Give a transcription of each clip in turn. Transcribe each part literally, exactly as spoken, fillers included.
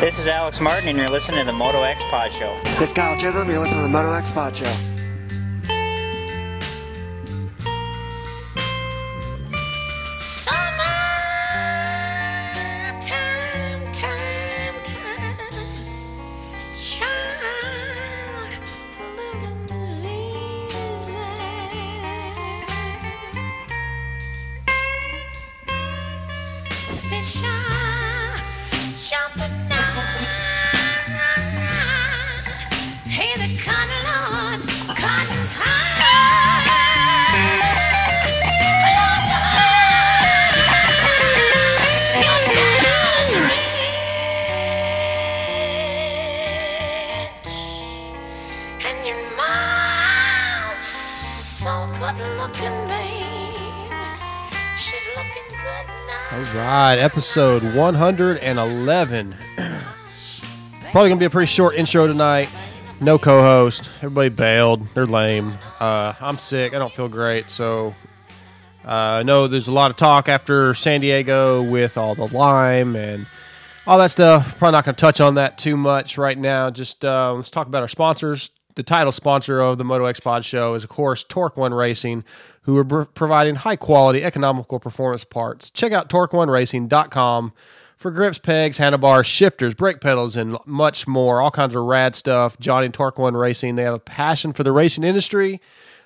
This is Alex Martin, and you're listening to the Moto X Pod Show. This is Kyle Chisholm, you're listening to the Moto X Pod Show. Summertime, time, time, child, living is easy. Fish are jumping. All right, episode one eleven. Probably gonna be a pretty short intro tonight. No co-host. Everybody bailed. They're lame. Uh, I'm sick. I don't feel great. So uh, I know there's a lot of talk after San Diego with all the lime and all that stuff. Probably not gonna touch on that too much right now. Just uh, let's talk about our sponsors. The title sponsor of the Moto X Pod Show is, of course, Torque One Racing, who are br- providing high-quality, economical performance parts. Check out torque one racing dot com for grips, pegs, handlebars, shifters, brake pedals, and much more. All kinds of rad stuff. Johnny and Torque One Racing, they have a passion for the racing industry.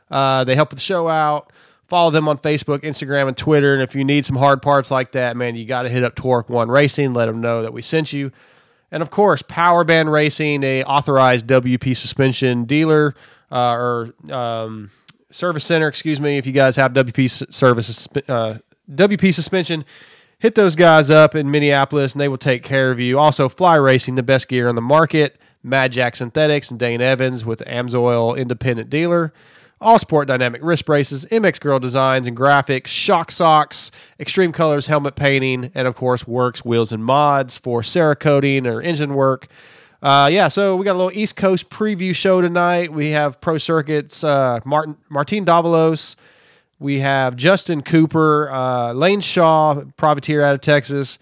Uh, they help with the show out. Follow them on Facebook, Instagram, and Twitter. And if you need some hard parts like that, man, you got to hit up Torque One Racing. Let them know that we sent you. And, of course, Powerband Racing, a authorized W P suspension dealer uh, or um, service center, excuse me. If you guys have W P services, uh, W P suspension, hit those guys up in Minneapolis, and they will take care of you. Also, Fly Racing, the best gear on the market, Mad Jack Synthetics, and Dane Evans with Amsoil independent dealer. All Sport Dynamic Wrist Braces, M X Girl Designs and Graphics, Shock Socks, Extreme Colors Helmet Painting, and, of course, Works Wheels and Mods for Cerakoting or engine work. Uh, yeah, so we got a little East Coast preview show tonight. We have Pro Circuit's uh, Martin Martin Davalos. We have Justin Cooper, uh, Lane Shaw, privateer out of Texas,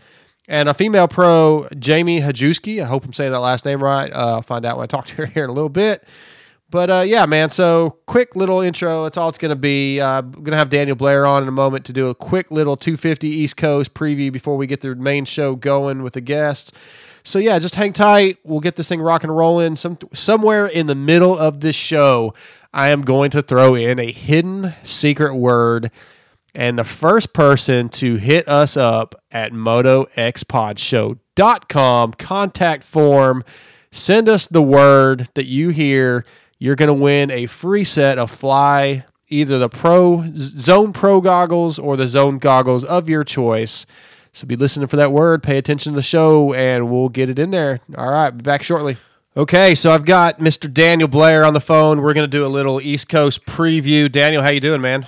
and a female pro, Jamie Gajewski. I hope I'm saying that last name right. Uh, I'll find out when I talk to her here in a little bit. But, uh, yeah, man, so quick little intro. That's all it's going to be. Uh, I'm going to have Daniel Blair on in a moment to do a quick little two fifty East Coast preview before we get the main show going with the guests. So, yeah, just hang tight. We'll get this thing rocking and rolling. Some, somewhere in the middle of this show, I am going to throw in a hidden secret word. And the first person to hit us up at moto x pod show dot com, contact form, send us the word that you hear. You're going to win a free set of Fly, either the Pro Zone Pro goggles or the Zone goggles of your choice. So be listening for that word, pay attention to the show, and we'll get it in there. All right, be back shortly. Okay, so I've got Mister Daniel Blair on the phone. We're going to do a little East Coast preview. Daniel, how you doing, man?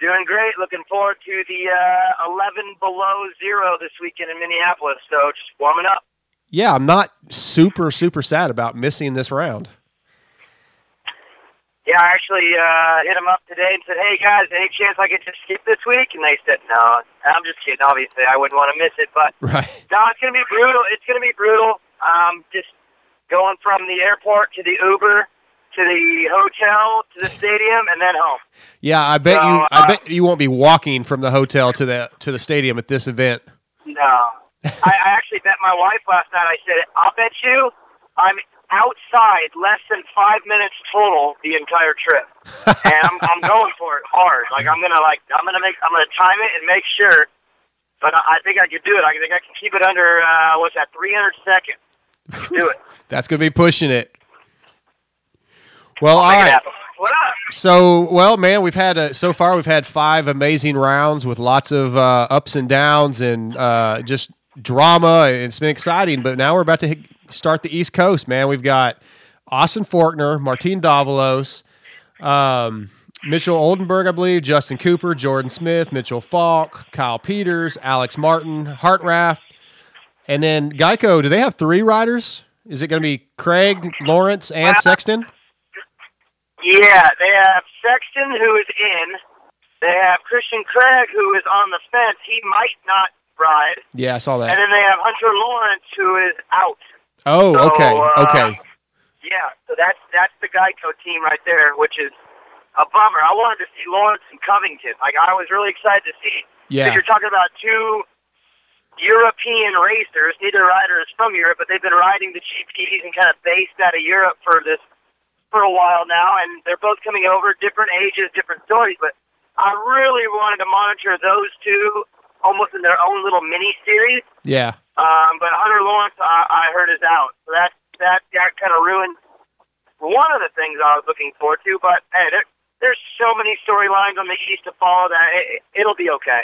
Doing great. Looking forward to the uh, eleven below zero this weekend in Minneapolis, so just warming up. Yeah, I'm not super, super sad about missing this round. Yeah, I actually uh, hit them up today and said, hey, guys, any chance I could just skip this week? And they said, no. I'm just kidding. Obviously, I wouldn't want to miss it. But right. No, it's going to be brutal. It's going to be brutal. Um, just going from the airport to the Uber to the hotel to the stadium and then home. Yeah, I bet so, you uh, I bet you won't be walking from the hotel to the to the stadium at this event. No. I, I actually bet my wife last night. I said, I'll bet you I'm outside less than five minutes total the entire trip. And I'm, I'm going for it hard. Like, I'm going to, like, I'm going to make, I'm going to time it and make sure. But I, I think I could do it. I think I can keep it under, uh, what's that, three hundred seconds. I can do it. That's going to be pushing it. Well, I'll all right. What up? So, well, man, we've had a, so far we've had five amazing rounds with lots of uh, ups and downs and uh, just drama, and it's been exciting. But now we're about to hit, start the East Coast, man. We've got Austin Forkner, Martin Davalos, um, Mitchell Oldenburg, I believe, Justin Cooper, Jordan Smith, Mitchell Falk, Kyle Peters, Alex Martin, Hartraft, and then Geico. Do they have three riders? Is it going to be Craig, Lawrence, and Sexton? Yeah, they have Sexton, who is in. They have Christian Craig, who is on the fence. He might not ride. Yeah, I saw that. And then they have Hunter Lawrence, who is out. Oh, so, okay, uh, okay. Yeah, so that's that's the Geico team right there, which is a bummer. I wanted to see Lawrence and Covington. Like, I was really excited to see. Yeah. Because you're talking about two European racers. Neither rider is from Europe, but they've been riding the G Ps and kind of based out of Europe for this for a while now, and they're both coming over, different ages, different stories, but I really wanted to monitor those two almost in their own little mini-series. Yeah. Um, but Hunter Lawrence, I, I heard, is out. So that's that got kind of ruined one of the things I was looking forward to, but hey, there, there's so many storylines on the East to follow that it, it'll be okay.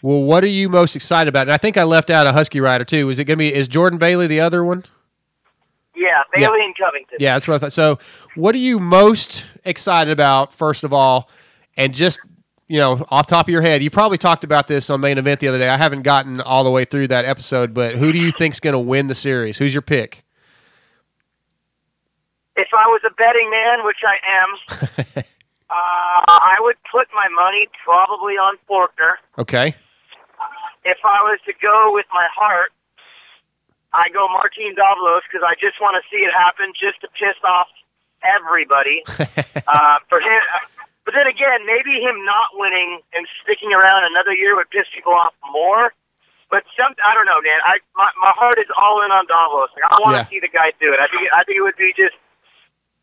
Well, what are you most excited about? And I think I left out a Husky rider too. Is it going to be, is Jordan Bailey the other one? Yeah, Bailey yeah. and Covington. Yeah, that's what I thought. So what are you most excited about, first of all, and just, you know, off top of your head, you probably talked about this on Main Event the other day. I haven't gotten all the way through that episode, but who do you think's going to win the series? Who's your pick? If I was a betting man, which I am, uh, I would put my money probably on Forkner. Okay. Uh, if I was to go with my heart, I go Martin Davalos because I just want to see it happen just to piss off everybody. uh, for him, but then again, maybe him not winning and sticking around another year would piss people off more. But some, I don't know, man. I my, my heart is all in on Davalos. Like, I want to yeah. see the guy do it. I think I think it would be just.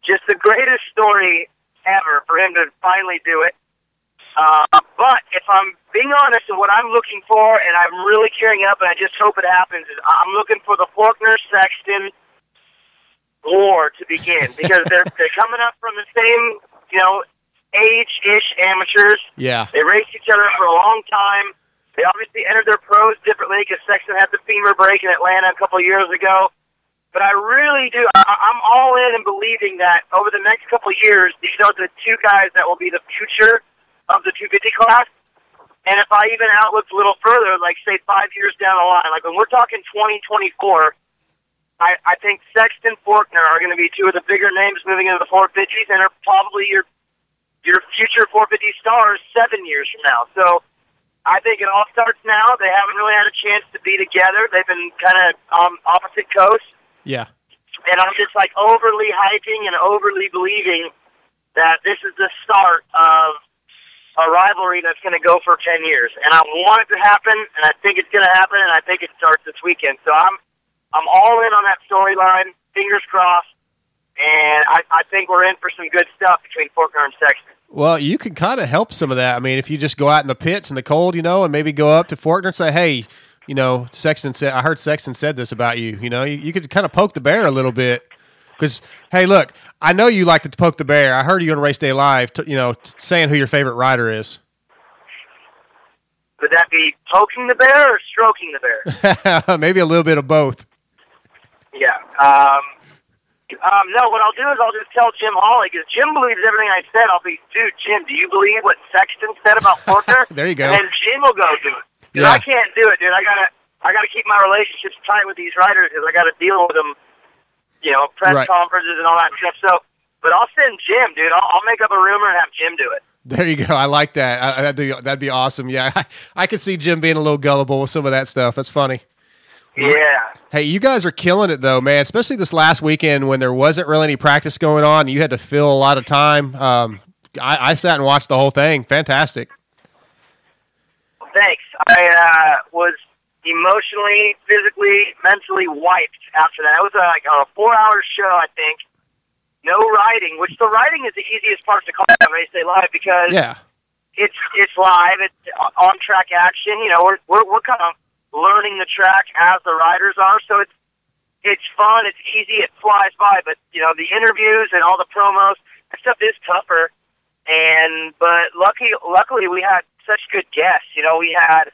Just the greatest story ever for him to finally do it. Uh, but if I'm being honest, what I'm looking for, and I'm really gearing up, and I just hope it happens, is I'm looking for the Forkner-Sexton war to begin, because they're they're coming up from the same, you know, age-ish amateurs. Yeah, they raced each other for a long time. They obviously entered their pros differently because Sexton had the femur break in Atlanta a couple of years ago. But I really do. I, I'm all in and believing that over the next couple of years, these are the two guys that will be the future of the two fifty class. And if I even outlook a little further, like, say, five years down the line, like when we're talking twenty twenty-four, I, I think Sexton Forkner are going to be two of the bigger names moving into the four fifties and are probably your your future four fifty stars seven years from now. So I think it all starts now. They haven't really had a chance to be together. They've been kind of um, opposite coasts. Yeah. And I'm just, like, overly hyping and overly believing that this is the start of a rivalry that's going to go for ten years. And I want it to happen, and I think it's going to happen, and I think it starts this weekend. So I'm I'm all in on that storyline, fingers crossed, and I, I think we're in for some good stuff between Forkner and Sexton. Well, you can kind of help some of that. I mean, if you just go out in the pits in the cold, you know, and maybe go up to Forkner and say, hey, you know, Sexton said, I heard Sexton said this about you. You know, you, you could kind of poke the bear a little bit because, hey, look, I know you like to poke the bear. I heard you on Race Day Live, t- you know, t- saying who your favorite rider is. Would that be poking the bear or stroking the bear? Maybe a little bit of both. Yeah. Um, um, no, what I'll do is I'll just tell Jim Holley, because Jim believes everything I said. I'll be, dude, Jim, do you believe what Sexton said about Forkner? There you go. And then Jim will go do it. Dude, yeah. I can't do it, dude. I gotta, I gotta keep my relationships tight with these writers because I gotta deal with them, you know, press right. conferences and all that stuff. So, but I'll send Jim, dude. I'll, I'll make up a rumor and have Jim do it. There you go. I like that. I, that'd be that'd be awesome. Yeah, I, I could see Jim being a little gullible with some of that stuff. That's funny. Yeah. Hey, you guys are killing it though, man. Especially this last weekend when there wasn't really any practice going on. You had to fill a lot of time. Um, I, I sat and watched the whole thing. Fantastic. Thanks. I uh, was emotionally, physically, mentally wiped after that. It was uh, like a four-hour show, I think. No riding, which the riding is the easiest part to call it on Race Day Live because yeah. it's it's live, it's on-track action. You know, we're, we're we're kind of learning the track as the riders are, so it's it's fun, it's easy, it flies by. But you know, the interviews and all the promos, that stuff is tougher. And but lucky, luckily, we had such good guests. You know, we had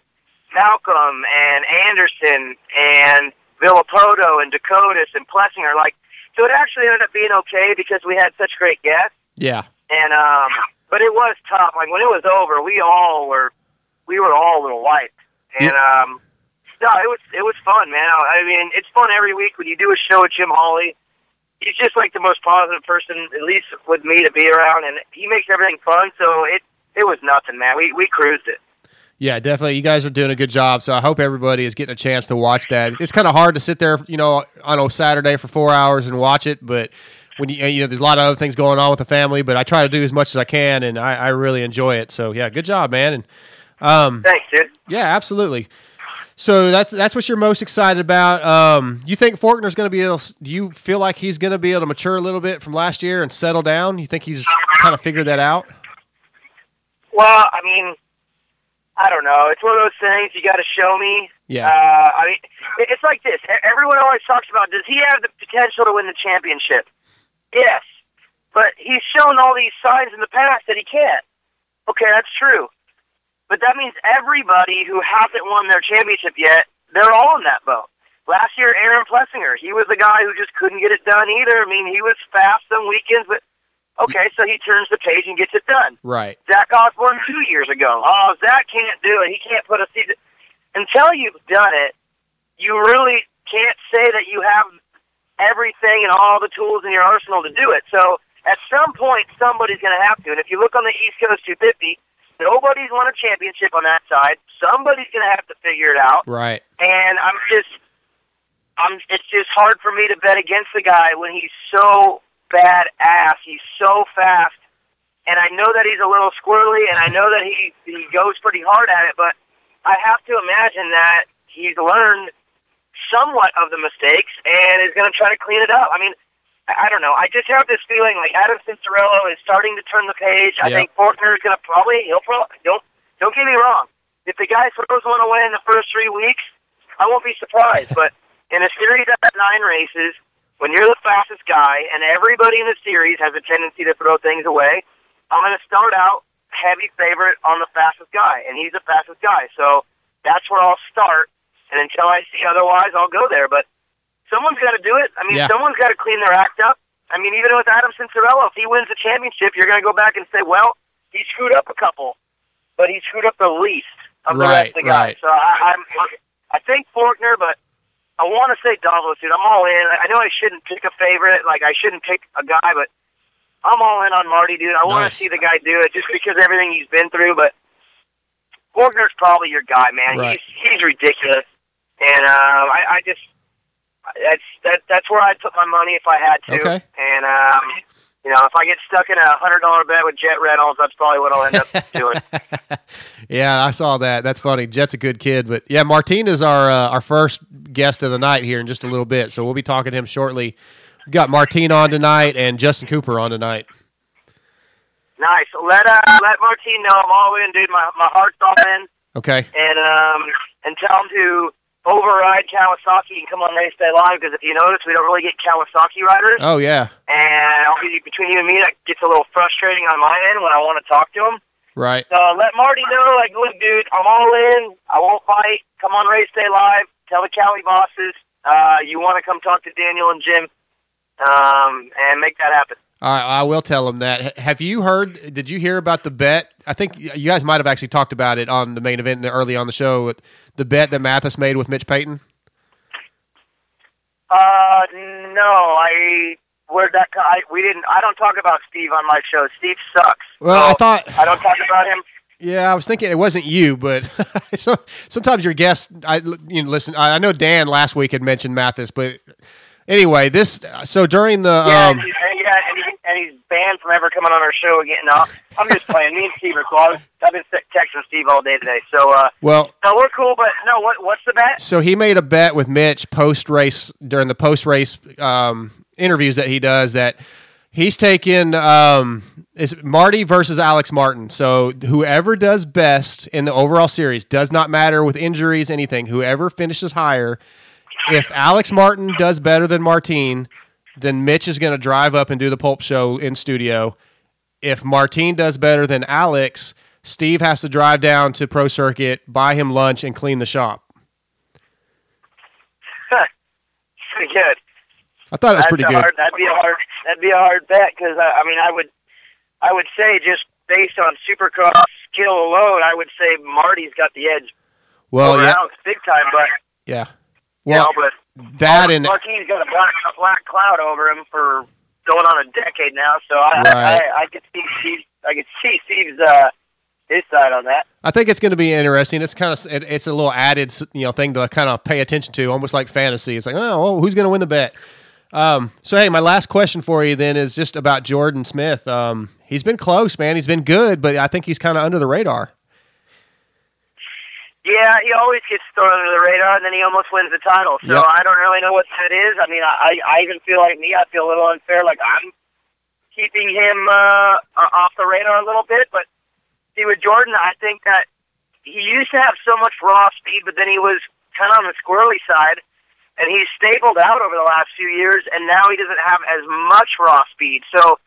Malcolm and Anderson and Villapoto and Dakotas and Plessinger. Like, so it actually ended up being okay because we had such great guests. Yeah. And um, but it was tough. Like when it was over, we all were, we were all a little wiped. And yeah. um, no, it was it was fun, man. I mean, it's fun every week when you do a show with Jim Holley. He's just like the most positive person, at least with me, to be around, and he makes everything fun. So it. It was nothing, man. We we cruised it. Yeah, definitely. You guys are doing a good job, so I hope everybody is getting a chance to watch that. It's kind of hard to sit there, you know, on a Saturday for four hours and watch it, but when you, you know, there's a lot of other things going on with the family, but I try to do as much as I can, and I, I really enjoy it. So, yeah, good job, man. And um, thanks, dude. Yeah, absolutely. So that's that's what you're most excited about. Um, you think Forkner's going to be able? Do you feel like he's going to be able to mature a little bit from last year and settle down? You think he's kind of figured that out? Well, I mean, I don't know. It's one of those things you got to show me. Yeah. Uh, I mean, it's like this. Everyone always talks about, does he have the potential to win the championship? Yes. But he's shown all these signs in the past that he can't. Okay, that's true. But that means everybody who hasn't won their championship yet, they're all in that boat. Last year, Aaron Plessinger, he was the guy who just couldn't get it done either. I mean, he was fast on weekends, but... Okay, so he turns the page and gets it done. Right. Zach Osborne two years ago. Oh, Zach can't do it. He can't put a seat. Until you've done it, you really can't say that you have everything and all the tools in your arsenal to do it. So at some point, somebody's going to have to. And if you look on the East Coast two fifty, nobody's won a championship on that side. Somebody's going to have to figure it out. Right. And I'm just, I'm. It's just hard for me to bet against the guy when he's so badass. He's so fast, and I know that he's a little squirrely, and I know that he, he goes pretty hard at it, but I have to imagine that he's learned somewhat of the mistakes and is going to try to clean it up. I mean, I, I don't know. I just have this feeling like Adam Cianciarulo is starting to turn the page. Yep. I think Forkner is going to probably, he'll probably, don't, don't get me wrong. If the guy throws one away in the first three weeks, I won't be surprised, but in a series of nine races, when you're the fastest guy and everybody in the series has a tendency to throw things away, I'm going to start out heavy favorite on the fastest guy, and he's the fastest guy. So that's where I'll start, and until I see otherwise, I'll go there. But someone's got to do it. I mean, yeah. Someone's got to clean their act up. I mean, even with Adam Cianciarulo, if he wins the championship, you're going to go back and say, well, he screwed up a couple, but he screwed up the least of the right, rest of the guys. Right. So I, I'm, I think Forkner, but I want to say Davalos, dude. I'm all in. I know I shouldn't pick a favorite. Like, I shouldn't pick a guy, but I'm all in on Marty, dude. I nice. want to see the guy do it just because of everything he's been through, but Forkner's probably your guy, man. Right. He's he's ridiculous. And uh, I, I just, that's that, that's where I'd put my money if I had to. Okay. And, um, you know, if I get stuck in a one hundred dollar bet with Jet Reynolds, that's probably what I'll end up doing. Yeah, I saw that. That's funny. Jet's a good kid. But, yeah, Martin is our, uh, our first guest of the night here in just a little bit, so we'll be talking to him shortly. We've got Martin on tonight and Justin Cooper on tonight. Nice. Let uh, let Martin know I'm all in, dude. My my heart's all in. Okay. And um and tell him to override Kawasaki and come on Race Day Live, because if you notice, we don't really get Kawasaki riders. Oh, yeah. And between you and me, that gets a little frustrating on my end when I want to talk to him. Right. So let Marty know, like, look, dude, I'm all in. I won't fight. Come on Race Day Live. Tell the Cali bosses uh, you want to come talk to Daniel and Jim um, and make that happen. All right, I will tell them that. Have you heard, did you hear about the bet? I think you guys might have actually talked about it on the main event early on the show, the bet that Matthes made with Mitch Payton? Uh, no, I... Where'd that come? I, we didn't. I don't talk about Steve on my show. Steve sucks. Well, so I thought I don't talk about him. Yeah, I was thinking it wasn't you, but so, sometimes your guests. I you know, listen. I, I know Dan last week had mentioned Matthes, but anyway, this. So during the yeah, um, and, yeah and, he, and he's banned from ever coming on our show again. No, I'm just playing. Me and Steve are cool. I've been texting Steve all day today. So uh, well, no, we're cool. But no, what what's the bet? So he made a bet with Mitch post race during the post race. Um, interviews that he does, that he's taken um it's Marty versus Alex Martin. So whoever does best in the overall series, does not matter with injuries, anything, whoever finishes higher, if Alex Martin does better than Martin, then Mitch is going to drive up and do the Pulp Show in studio. If Martin does better than Alex, Steve has to drive down to Pro Circuit, buy him lunch, and clean the shop. Pretty good. I thought it was That's pretty good. Hard, that'd be a hard. That'd be a hard bet, because I, I mean, I would, I would say just based on Supercross skill alone, I would say Marty's got the edge. Well, over yeah, Alex big time, but yeah, well, you know, but that and Martin's got a black, a black cloud over him for going on a decade now. So I, right. I, I, I could see, Steve, I could see Steve's uh, his side on that. I think it's going to be interesting. It's kind of it, it's a little added, you know, thing to kind of pay attention to, almost like fantasy. It's like, oh, well, who's going to win the bet? Um, so, hey, my last question for you then is just about Jordan Smith. Um, he's been close, man. He's been good, but I think he's kind of under the radar. Yeah, he always gets thrown under the radar, and then he almost wins the title. So yep. I don't really know what that is. I mean, I, I even feel like me. I feel a little unfair. Like, I'm keeping him uh, off the radar a little bit. But, see, with Jordan, I think that he used to have so much raw speed, but then he was kind of on the squirrely side. And he's stabled out over the last few years, and now he doesn't have as much raw speed. So,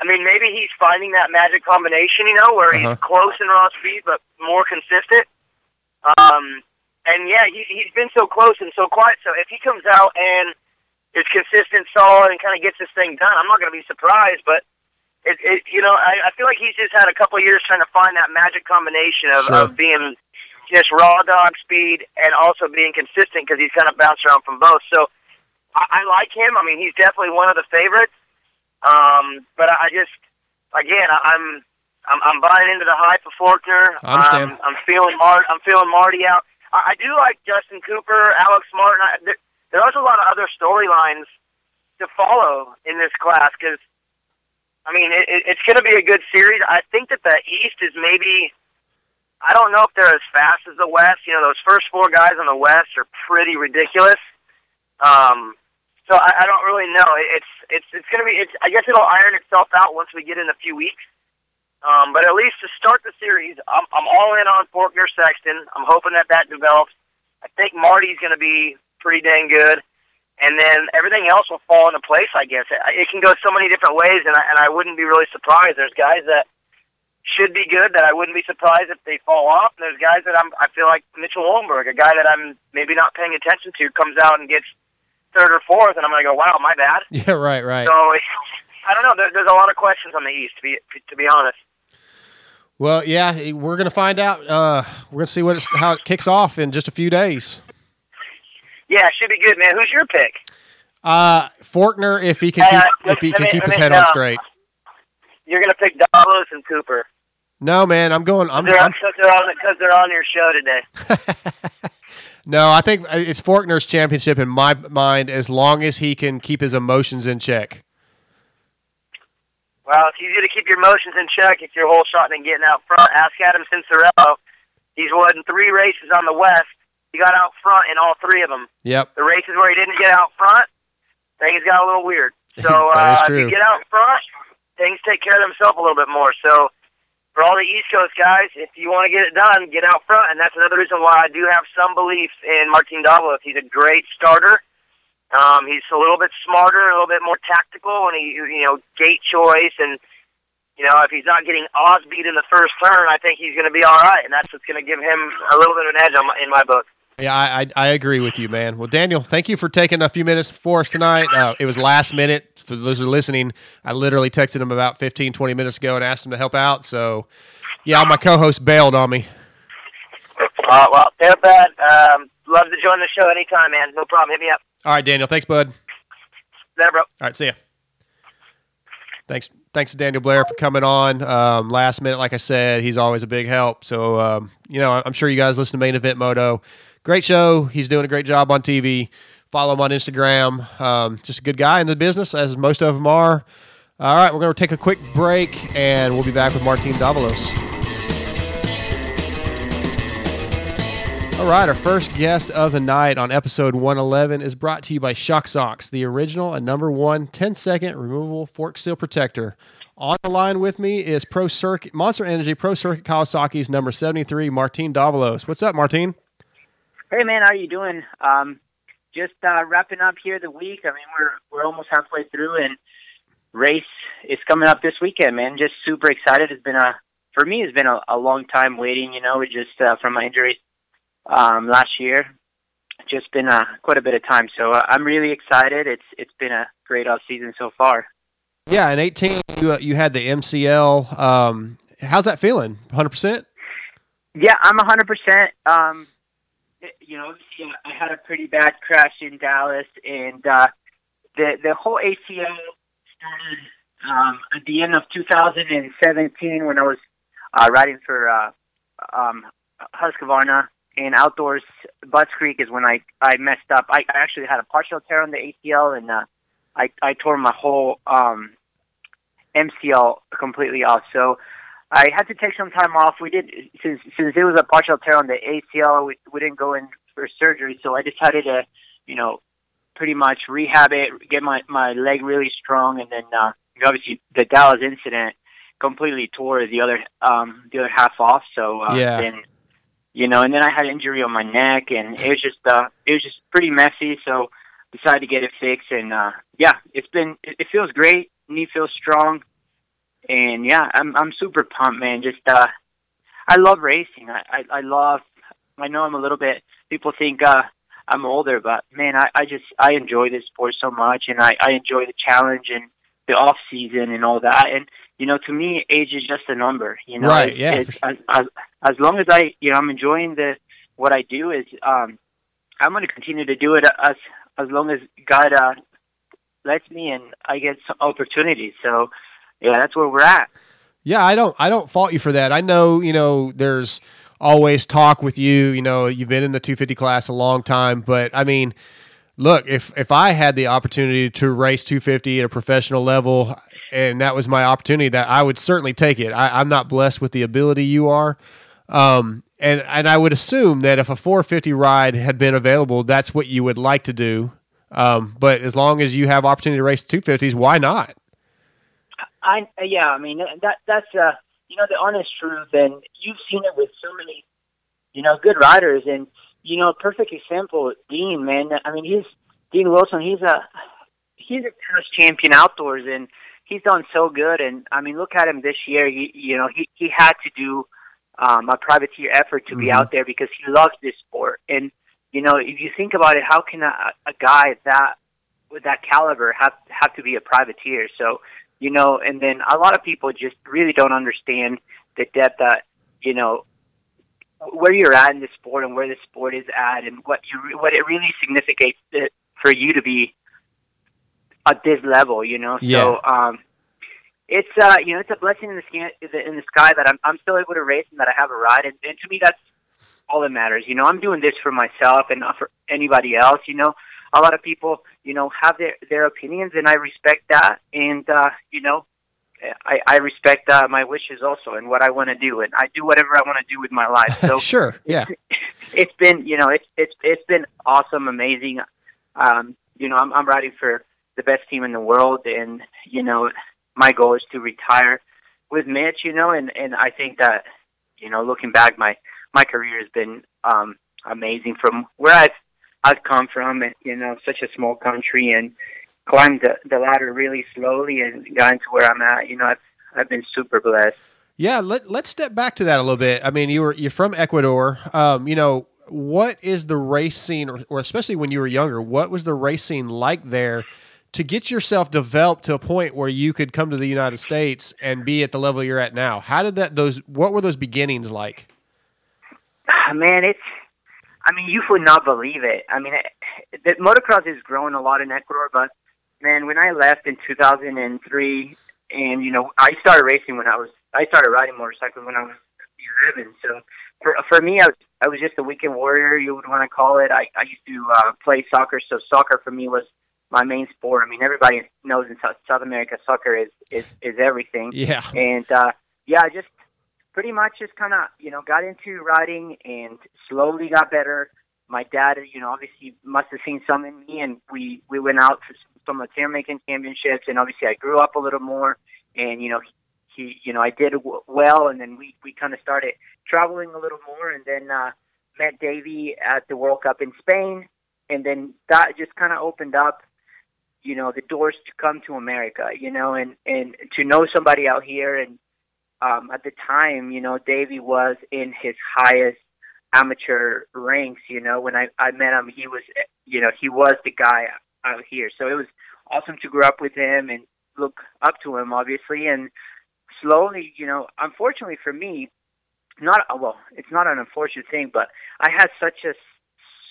I mean, maybe he's finding that magic combination, you know, where uh-huh. he's close in raw speed but more consistent. Um, and, yeah, he, he's been so close and so quiet. So if he comes out and is consistent, solid, and kind of gets this thing done, I'm not going to be surprised. But, it, it, you know, I, I feel like he's just had a couple of years trying to find that magic combination of, sure. of being – just raw dog speed and also being consistent because he's kind of bounced around from both. So I, I like him. I mean, he's definitely one of the favorites. Um, but I, I just, again, I, I'm, I'm I'm buying into the hype of Forkner. I understand. Um, I'm feeling Mar- I'm feeling Marty out. I, I do like Justin Cooper, Alex Martin. I, there, there are a lot of other storylines to follow in this class because, I mean, it, it, it's going to be a good series. I think that the East is maybe... I don't know if they're as fast as the West. You know, those first four guys on the West are pretty ridiculous. Um, so I, I don't really know. It's it's it's going to be. It's, I guess it'll iron itself out once we get in a few weeks. Um, but at least to start the series, I'm, I'm all in on Forkner Sexton. I'm hoping that that develops. I think Marty's going to be pretty dang good, and then everything else will fall into place. I guess it, it can go so many different ways, and I, and I wouldn't be really surprised. There's guys that. Should be good, that I wouldn't be surprised if they fall off. And there's guys that I'm, I feel like Mitchell Holmberg, a guy that I'm maybe not paying attention to, comes out and gets third or fourth, and I'm going to go, wow, my bad. Yeah, right, right. So, I don't know. There, there's a lot of questions on the East, to be to be honest. Well, yeah, we're going to find out. Uh, we're going to see what it's, how it kicks off in just a few days. Yeah, it should be good, man. Who's your pick? Uh, Forkner, if he can uh, keep, if he can me, keep his me, head uh, on straight. You're going to pick Davalos and Cooper. No, man, I'm going. I'm because they're, they're, they're on your show today. No, I think it's Forkner's championship in my mind as long as he can keep his emotions in check. Well, it's easy to keep your emotions in check if you're hole shotting and getting out front. Ask Adam Cianciarulo. He's won three races on the West. He got out front in all three of them. Yep. The races where he didn't get out front, things got a little weird. So uh, if you get out front, things take care of themselves a little bit more. So, for all the East Coast guys, if you want to get it done, get out front. And that's another reason why I do have some belief in Martin Davalos. He's a great starter. Um, he's a little bit smarter, a little bit more tactical, and he, you know, gate choice. And, you know, if he's not getting Osbeat in the first turn, I think he's going to be all right. And that's what's going to give him a little bit of an edge on my, in my book. Yeah, I, I I agree with you, man. Well, Daniel, thank you for taking a few minutes for us tonight. Uh, it was last minute. For those who are listening, I literally texted him about fifteen, twenty minutes ago and asked him to help out. So, yeah, my co-host bailed on me. Uh, well, they're bad. Um, love to join the show anytime, man. No problem. Hit me up. All right, Daniel. Thanks, bud. Later, bro. All right, see ya. Thanks, thanks to Daniel Blair for coming on. Um, last minute, like I said, he's always a big help. So, um, you know, I'm sure you guys listen to Main Event Moto. Great show. He's doing a great job on T V. Follow him on Instagram. Um, just a good guy in the business, as most of them are. All right, we're going to take a quick break, and we'll be back with Martin Davalos. All right, our first guest of the night on episode one eleven is brought to you by Shock Socks, the original and number one ten-second removable fork seal protector. On the line with me is Pro Circuit Monster Energy Pro Circuit Kawasaki's number seventy-three, Martin Davalos. What's up, Martin? Hey, man, how you doing? Um Just uh, wrapping up here the week. I mean, we're we're almost halfway through, and race is coming up this weekend, man. Just super excited. It's been a for me, it's been a, a long time waiting. You know, it just uh, from my injuries um, last year, just been uh, quite a bit of time. So uh, I'm really excited. It's it's been a great off season so far. Yeah, in eighteen, you uh, you had the M C L. Um, how's that feeling? one hundred percent? Yeah, I'm one hundred percent. Um, You know, obviously, I had a pretty bad crash in Dallas, and uh, the the whole A C L started um, at the end of two thousand seventeen when I was uh, riding for uh, um, Husqvarna. In outdoors, Butts Creek is when I, I messed up. I, I actually had a partial tear on the A C L, and uh, I, I tore my whole um, M C L completely off. So I had to take some time off. We did since since it was a partial tear on the A C L, we, we didn't go in for surgery. So I decided to, you know, pretty much rehab it, get my, my leg really strong, and then uh, obviously the Dallas incident completely tore the other um, the other half off. So uh, yeah. then. You know, and then I had an injury on my neck, and it was just uh, it was just pretty messy. So, decided to get it fixed, and uh, yeah, it's been it, it feels great. Knee feels strong, and yeah, I'm I'm super pumped, man. Just uh, I love racing. I, I I love. I know I'm a little bit. People think uh, I'm older, but man, I, I just I enjoy this sport so much, and I, I enjoy the challenge and the off season and all that. And you know, to me, age is just a number. You know, right? Yeah. It, sure. as, as, as long as I, you know, I'm enjoying the what I do is, um, I'm going to continue to do it as as long as God uh, lets me and I get some opportunities. So, yeah, that's where we're at. Yeah, I don't, I don't fault you for that. I know, you know, there's always talk with you. You know, you've been in the two fifty class a long time, but I mean. Look, if, if I had the opportunity to race two fifty at a professional level and that was my opportunity, that I would certainly take it. I, I'm not blessed with the ability you are. Um, and, and I would assume that if a four fifty ride had been available, that's what you would like to do. Um, but as long as you have opportunity to race two fifties, why not? I Yeah, I mean, that that's, uh, you know, the honest truth. And you've seen it with so many, you know, good riders and, you know, perfect example, Dean, man. I mean, he's Dean Wilson. He's a he's a past champion outdoors, and he's done so good. And I mean, look at him this year. He, you know, he, he had to do um, a privateer effort to mm-hmm. be out there because he loves this sport. And you know, if you think about it, how can a, a guy that with that caliber have have to be a privateer? So, you know, and then a lot of people just really don't understand the depth that you know. where you're at in the sport and where the sport is at and what you, what it really significates for you to be at this level, you know? Yeah. So, um, it's, uh, you know, it's a blessing in the sky, in the sky that I'm, I'm still able to race and that I have a ride. And, and to me, that's all that matters. You know, I'm doing this for myself and not for anybody else. You know, a lot of people, you know, have their, their opinions and I respect that. And, uh, you know, I, I respect uh, my wishes also and what I want to do, and I do whatever I want to do with my life. So sure, yeah. It's, it's been, you know, it's it's it's been awesome, amazing. Um, you know, I'm I'm riding for the best team in the world, and you know, my goal is to retire with Mitch. You know, and, and I think that, you know, looking back, my, my career has been um, amazing from where I've I've come from, and you know, such a small country and. Climbed the, the ladder really slowly and gotten to where I'm at. You know, I've I've been super blessed. Yeah, let let's step back to that a little bit. I mean, you were you're from Ecuador. Um, you know, what is the race scene, or, or especially when you were younger, what was the race scene like there to get yourself developed to a point where you could come to the United States and be at the level you're at now? How did that those what were those beginnings like? Man, it's. I mean, you would not believe it. I mean, it, the motocross has grown a lot in Ecuador, but man, when I left in two thousand three, and, you know, I started racing when I was, I started riding motorcycles when I was eleven. So for for me, I was, I was just a weekend warrior, you would want to call it. I, I used to uh, play soccer, so soccer for me was my main sport. I mean, everybody knows in South, South America, soccer is, is, is everything. Yeah. And, uh, yeah, I just pretty much just kind of, you know, got into riding and slowly got better. My dad, you know, obviously must have seen some in me, and we, we went out for some of the tear making championships, and obviously I grew up a little more, and, you know, he, he you know, I did w- well, and then we, we kind of started traveling a little more, and then uh, met Davey at the World Cup in Spain, and then that just kind of opened up, you know, the doors to come to America, you know, and, and to know somebody out here, and um, at the time, you know, Davey was in his highest amateur ranks. You know, when I, I met him, he was, you know, he was the guy out here. So it was awesome to grow up with him and look up to him, obviously. And slowly, you know, unfortunately for me, not, well, it's not an unfortunate thing, but I had such a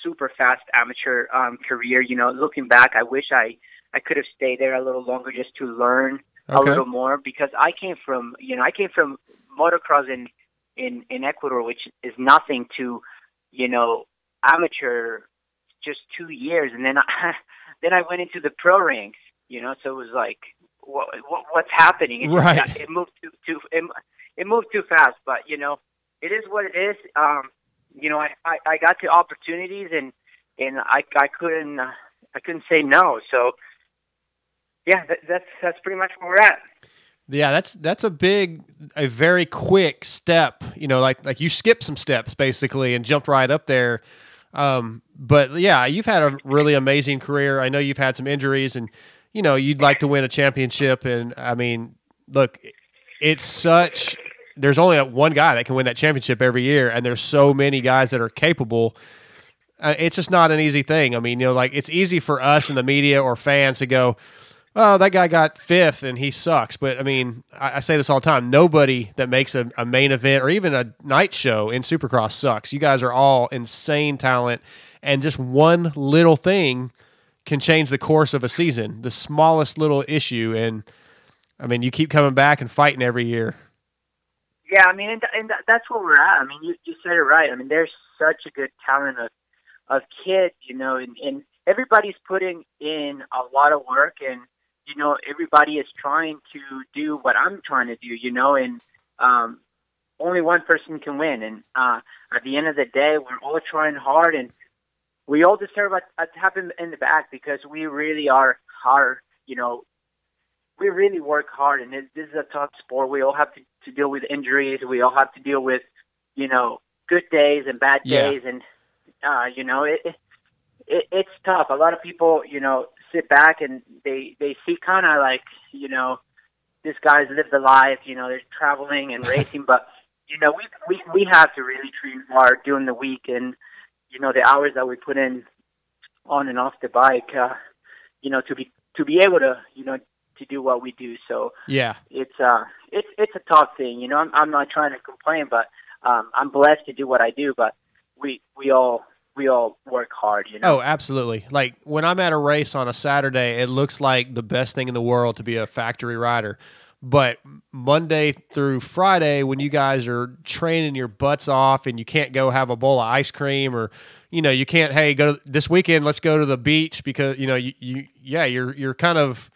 super fast amateur um, career. You know, looking back, I wish I, I could have stayed there a little longer just to learn okay. a little more, because I came from, you know, I came from motocross and in, in Ecuador, which is nothing to, you know, amateur, just two years. And then I, then I went into the pro ranks, you know, so it was like, what, what what's happening? It, right. just, it moved too, too it, it moved too fast, but you know, it is what it is. Um, you know, I, I, I got the opportunities and, and I, I couldn't, I couldn't say no. So yeah, that, that's, that's pretty much where we're at. Yeah, that's that's a big, a very quick step. You know, like like you skipped some steps basically and jumped right up there. Um, but yeah, you've had a really amazing career. I know you've had some injuries, and you know you'd like to win a championship. And I mean, look, it's such. There's only one guy that can win that championship every year, and there's so many guys that are capable. Uh, it's just not an easy thing. I mean, you know, like it's easy for us in the media or fans to go, oh, that guy got fifth and he sucks. But I mean, I, I say this all the time. Nobody that makes a, a main event or even a night show in Supercross sucks. You guys are all insane talent, and just one little thing can change the course of a season, the smallest little issue. And I mean, you keep coming back and fighting every year. Yeah. I mean, and, th- and th- that's where we're at. I mean, you, you said it right. I mean, there's such a good talent of, of kids, you know, and, and everybody's putting in a lot of work, and, you know, everybody is trying to do what I'm trying to do, you know, and um, only one person can win. And uh, at the end of the day, we're all trying hard, and we all deserve a, a tap in, in the back, because we really are hard, you know, we really work hard, and it, this is a tough sport. We all have to, to deal with injuries. We all have to deal with, you know, good days and bad days. Yeah. And, uh, you know, it, it, it it's tough. A lot of people, you know, sit back and they they see kind of like, you know, this guy's lived the life, you know, they're traveling and racing, but you know, we we we have to really train hard during the week, and you know, the hours that we put in on and off the bike, uh, you know, to be to be able to, you know, to do what we do. So yeah, it's uh it's it's a tough thing, you know. I'm I'm not trying to complain, but um, I'm blessed to do what I do, but we we all. we all work hard, you know? Oh, absolutely. Like when I'm at a race on a Saturday, it looks like the best thing in the world to be a factory rider. But Monday through Friday, when you guys are training your butts off and you can't go have a bowl of ice cream, or, you know, you can't, hey, go to, this weekend, let's go to the beach, because, you know, you, you, yeah, you're, you're kind of,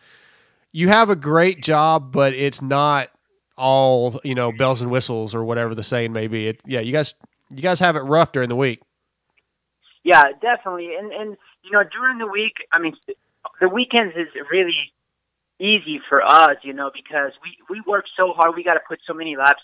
you have a great job, but it's not all, you know, bells and whistles or whatever the saying may be. It, yeah. You guys, you guys have it rough during the week. Yeah, definitely. And, and, you know, during the week, I mean, the weekends is really easy for us, you know, because we, we work so hard. We got to put so many laps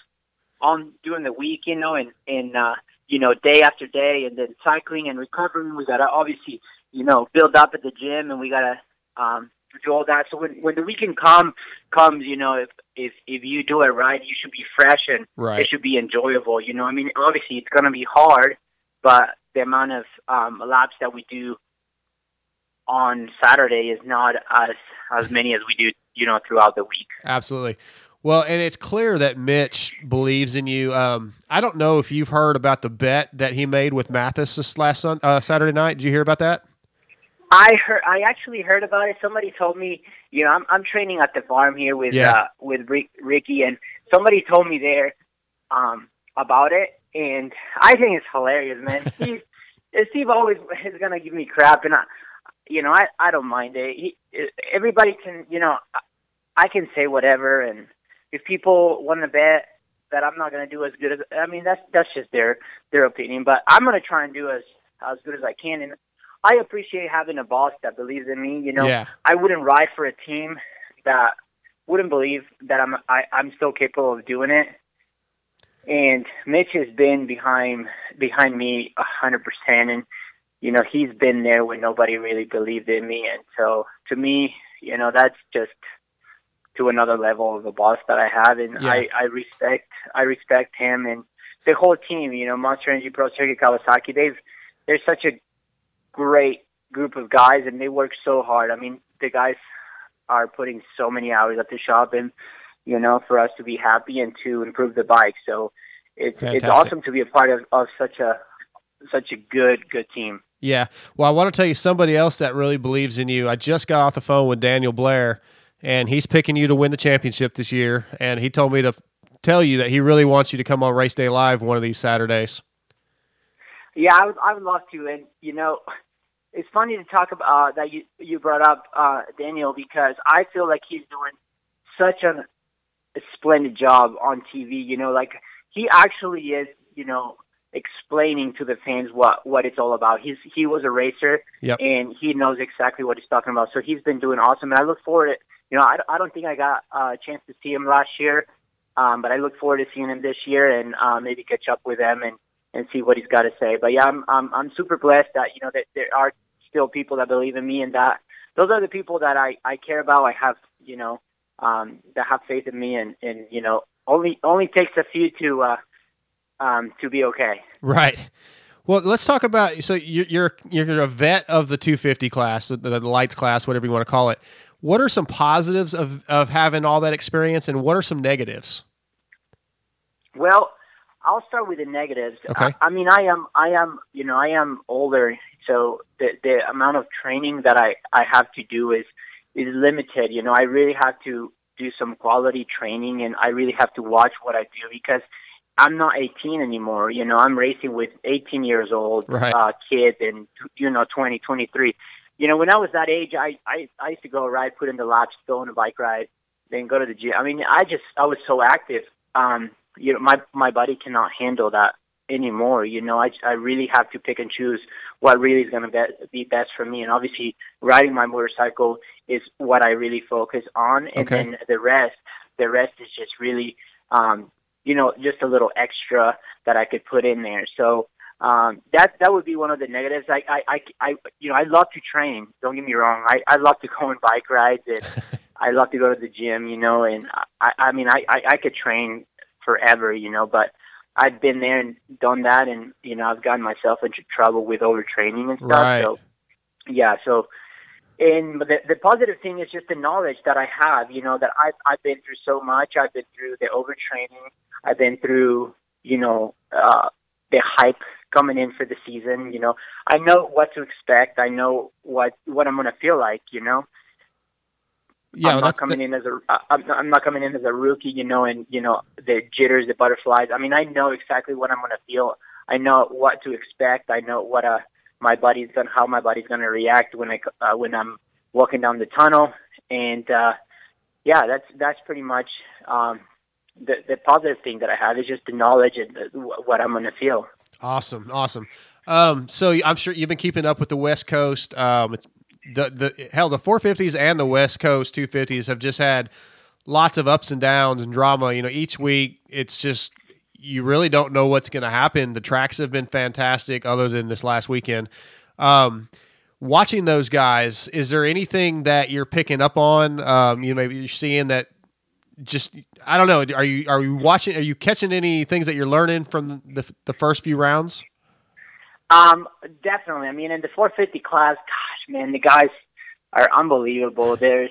on during the week, you know, and, and uh, you know, day after day, and then cycling and recovering. We got to obviously, you know, build up at the gym, and we got to um, do all that. So when, when the weekend come, comes, you know, if, if, if you do it right, you should be fresh, and right. It should be enjoyable, you know. I mean, obviously it's going to be hard, but the amount of um, laps that we do on Saturday is not as as many as we do, you know, throughout the week. Absolutely. Well, and it's clear that Mitch believes in you. Um, I don't know if you've heard about the bet that he made with Matthes this last sun, uh, Saturday night. Did you hear about that? I heard. I actually heard about it. Somebody told me. You know, I'm I'm training at the farm here with yeah. uh, with Rick, Ricky, and somebody told me there um, about it. And I think it's hilarious, man. Steve, Steve always is going to give me crap, and I, you know, I, I don't mind it. He, everybody can, you know, I can say whatever, and if people want to bet that I'm not going to do as good as, I mean, that's that's just their their opinion. But I'm going to try and do as as good as I can, and I appreciate having a boss that believes in me. You know, yeah. I wouldn't ride for a team that wouldn't believe that I'm I, I'm still capable of doing it. And Mitch has been behind behind me one hundred percent, and, you know, he's been there when nobody really believed in me. And so, to me, you know, that's just to another level of a boss that I have, and yeah. I, I respect I respect him and the whole team, you know, Monster Energy, Pro Circuit, Kawasaki. They've, they're such a great group of guys, and they work so hard. I mean, the guys are putting so many hours at the shop, and you know, for us to be happy and to improve the bike. So it's Fantastic. It's awesome to be a part of, of such a such a good, good team. Yeah. Well, I want to tell you somebody else that really believes in you. I just got off the phone with Daniel Blair, and he's picking you to win the championship this year. And he told me to tell you that he really wants you to come on Race Day Live one of these Saturdays. Yeah, I would, I would love to. And, you know, it's funny to talk about uh, that you, you brought up uh, Daniel, because I feel like he's doing such an, a splendid job on T V. You know, like he actually is, you know, explaining to the fans what, what it's all about. He's He was a racer, yep. and he knows exactly what he's talking about. So he's been doing awesome, and I look forward to it. You know, I, I don't think I got a chance to see him last year, um, but I look forward to seeing him this year and uh, maybe catch up with him and, and see what he's got to say. But, yeah, I'm, I'm I'm super blessed that, you know, that there are still people that believe in me, and that those are the people that I, I care about. I have, you know, um, that have faith in me, and, and you know, only only takes a few to uh, um, to be okay. Right. Well, let's talk about, so you're you're a vet of the two fifty class, the, the lights class, whatever you want to call it. What are some positives of, of having all that experience, and what are some negatives? Well, I'll start with the negatives. Okay. I, I mean, I am, I am, you know, I am older, so the, the amount of training that I, I have to do is, is limited. You know, I really have to do some quality training, and I really have to watch what I do, because I'm not eighteen anymore. You know, I'm racing with eighteen years old right. uh, kids, and, you know, twenty, twenty-three. You know, when I was that age, I, I, I used to go ride, put in the laps, go on a bike ride, then go to the gym. I mean, I just, I was so active. Um, you know, my, my body cannot handle that anymore. You know, I, I really have to pick and choose what really is going to be, be best for me. And obviously riding my motorcycle is what I really focus on. And okay. then the rest, the rest is just really, um, you know, just a little extra that I could put in there. So, Um, that, that would be one of the negatives. I, I, I, I, you know, I love to train. Don't get me wrong. I, I love to go on bike rides, and I love to go to the gym, you know, and I, I mean, I, I, I could train forever, you know, but I've been there and done that. And, you know, I've gotten myself into trouble with overtraining and stuff. Right. So, yeah. So, and the, the positive thing is just the knowledge that I have, you know, that I've, I've been through so much. I've been through the overtraining. I've been through, you know, uh, the hype coming in for the season. You know, I know what to expect. I know what, what I'm going to feel like, you know, yeah, I'm well, not coming the... in as a, I'm not, I'm not coming in as a rookie, you know, and you know, the jitters, the butterflies. I mean, I know exactly what I'm going to feel. I know what to expect. I know what, uh, my body's going to, how my body's going to react when I, uh, when I'm walking down the tunnel. And, uh, yeah, that's, that's pretty much, um, the, the positive thing that I have is just the knowledge and the, what I'm going to feel. Awesome. Awesome. Um, so I'm sure you've been keeping up with the West Coast. Um, it's the, the hell, the four fifties and the West Coast two fifties have just had lots of ups and downs and drama. You know, each week it's just, you really don't know what's going to happen. The tracks have been fantastic other than this last weekend. Um, watching those guys, is there anything that you're picking up on? Um, you know, maybe you're seeing that. Just, I don't know. Are you are you watching? Are you catching any things that you're learning from the the first few rounds? Um, definitely. I mean, in the four fifty class, gosh, man, the guys are unbelievable. There's,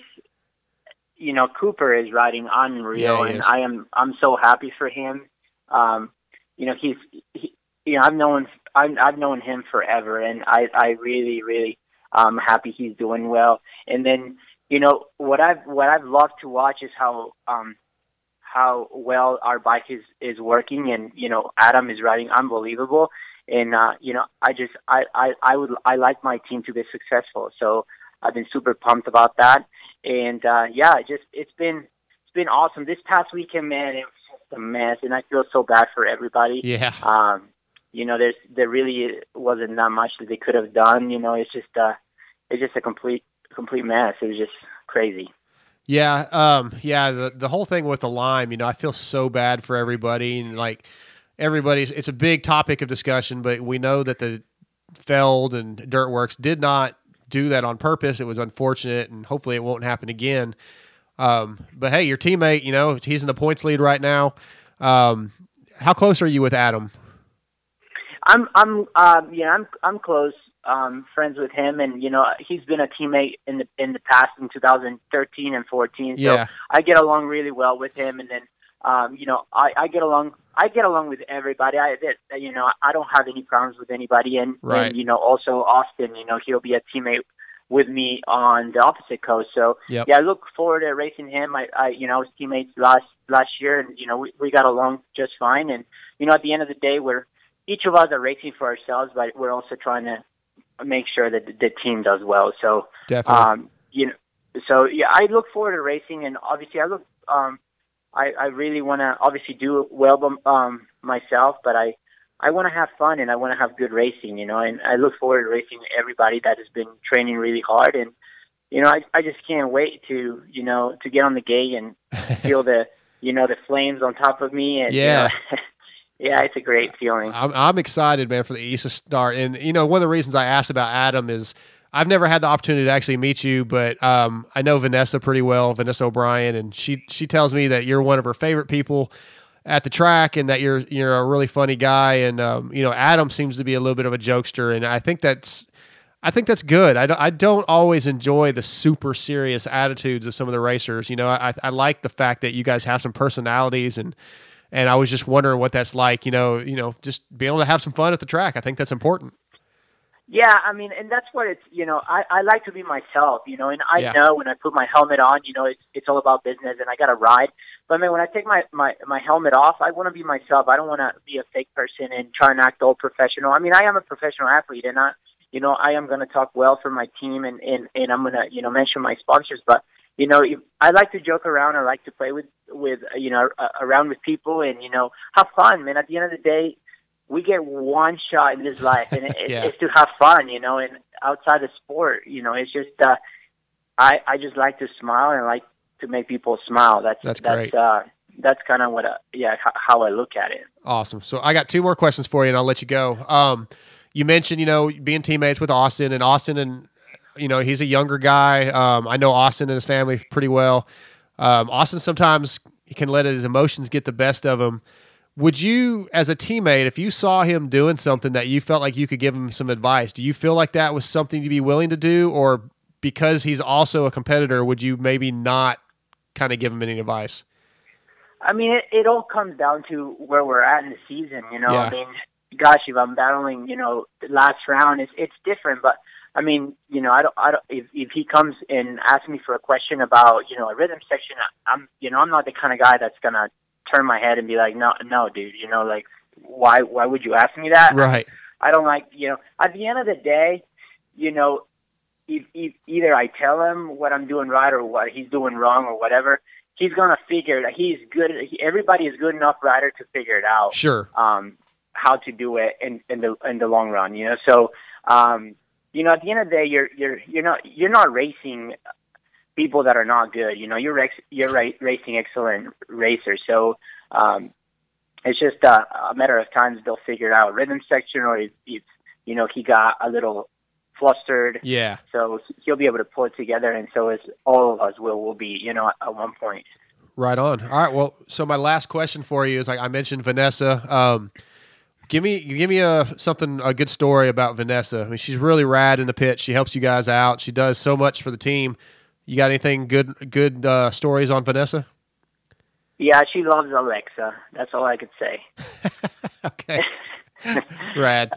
you know, Cooper is riding unreal, yeah, and is. I am I'm so happy for him. Um, you know, he's, he, you know, I've known I've, I've known him forever, and I I really really um happy he's doing well. And then, you know, what I've what I've loved to watch is how um, how well our bike is, is working, and you know, Adam is riding unbelievable, and uh, you know, I just I, I, I would I like my team to be successful, so I've been super pumped about that, and uh, yeah, it just it's been it's been awesome. This past weekend, man, it was just a mess, and I feel so bad for everybody. Yeah. Um, you know, there's there really wasn't that much that they could have done. You know, it's just uh, it's just a complete. complete mess. It was just crazy. Yeah. Um, yeah. The, the whole thing with the Lime, you know, I feel so bad for everybody, and like everybody's, it's a big topic of discussion, but we know that the Feld and Dirtworks did not do that on purpose. It was unfortunate, and hopefully it won't happen again. Um, but hey, your teammate, you know, he's in the points lead right now. Um, how close are you with Adam? I'm, I'm, uh, yeah, I'm, I'm close. Um, friends with him, and you know, he's been a teammate in the in the past in two thousand thirteen and fourteen. So yeah. I get along really well with him, and then um, you know, I, I get along I get along with everybody. I that, you know I don't have any problems with anybody, and, right. and you know, also Austin, you know, he'll be a teammate with me on the opposite coast. So yep. yeah, I look forward to racing him. I, I, you know, I was teammates last last year, and you know, we, we got along just fine. And you know, at the end of the day, we're each of us are racing for ourselves, but we're also trying to make sure that the, the team does well. So definitely, um, you know, so yeah, I look forward to racing, and obviously, I look, um, I, I really want to obviously do well um, myself, but I. I want to have fun and I want to have good racing, you know, and I look forward to racing everybody that has been training really hard. And, you know, I, I just can't wait to, you know, to get on the gate and feel the, you know, the flames on top of me. And, yeah. You know, yeah, it's a great feeling. I'm, I'm excited, man, for the E S A start. And, you know, one of the reasons I asked about Adam is I've never had the opportunity to actually meet you, but um, I know Vanessa pretty well, Vanessa O'Brien, and she, she tells me that you're one of her favorite people at the track and that you're, you're a really funny guy. And, um, you know, Adam seems to be a little bit of a jokester, and I think that's, I think that's good. I don't, I don't always enjoy the super serious attitudes of some of the racers. You know, I, I like the fact that you guys have some personalities, and, and I was just wondering what that's like, you know, you know, just being able to have some fun at the track. I think that's important. Yeah. I mean, and that's what it's, you know, I, I like to be myself, you know, and I yeah. know when I put my helmet on, you know, it's, it's all about business and I got to ride. But I mean, when I take my, my, my helmet off, I want to be myself. I don't want to be a fake person and try and act all professional. I mean, I am a professional athlete, and I, you know, I am going to talk well for my team, and, and, and I'm going to, you know, mention my sponsors. But, you know, if, I like to joke around. I like to play with, with you know, uh, around with people and, you know, have fun, man. At the end of the day, we get one shot in this life, and it, yeah. it's to have fun, you know, and outside of sport, you know, it's just, uh, I, I just like to smile and like to make people smile. That's that's that's, uh, that's kind of what I, yeah how I look at it. Awesome. So I got two more questions for you, and I'll let you go. Um, you mentioned you know being teammates with Austin, and Austin, and you know he's a younger guy. Um, I know Austin and his family pretty well. Um, Austin sometimes he can let his emotions get the best of him. Would you, as a teammate, if you saw him doing something that you felt like you could give him some advice, do you feel like that was something to be willing to do, or because he's also a competitor, would you maybe not kind of give him any advice? I mean, it, it all comes down to where we're at in the season, you know. Yeah. I mean, gosh, if I'm battling, you know, the last round, it's it's different. But I mean, you know, I don't, I don't. If, if he comes and asks me for a question about, you know, a rhythm section, I'm, you know, I'm not the kind of guy that's gonna turn my head and be like, no, no, dude, you know, like, why, why would you ask me that? Right. I don't like, you know. At the end of the day, you know. If, if either I tell him what I'm doing right or what he's doing wrong or whatever, he's gonna figure it. He's good. He, everybody is good enough rider to figure it out. Sure. Um, how to do it in, in the in the long run, you know. So, um, you know, at the end of the day, you're you're you're not you're not racing people that are not good. You know, you're ex, you're ra- racing excellent racers. So, um, it's just uh, a matter of times they'll figure it out. Rhythm section, or if, if you know he got a little flustered, yeah. So he'll be able to pull it together, and so is all of us will will be, you know, at one point. Right on. All right. Well, so my last question for you is, like I mentioned, Vanessa. Um, give me give me a something a good story about Vanessa. I mean, she's really rad in the pit. She helps you guys out. She does so much for the team. You got anything good good uh, stories on Vanessa? Yeah, she loves Alexa. That's all I could say. Okay. Rad.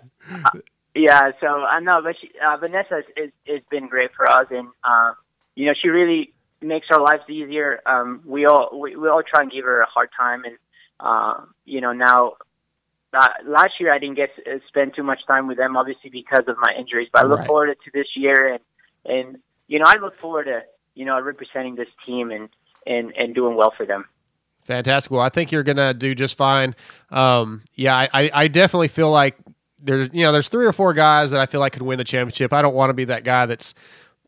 Yeah, so I know, but she, uh, Vanessa is, is, is been great for us, and uh, you know, she really makes our lives easier. Um, we all we, we all try and give her a hard time, and uh, you know, now uh, last year I didn't get to spend too much time with them, obviously because of my injuries. But I look right. forward to this year, and and you know, I look forward to you know representing this team and and, and doing well for them. Fantastic. Well, I think you're gonna do just fine. Um, yeah, I, I, I definitely feel like. There's, you know, there's three or four guys that I feel like could win the championship. I don't want to be that guy that's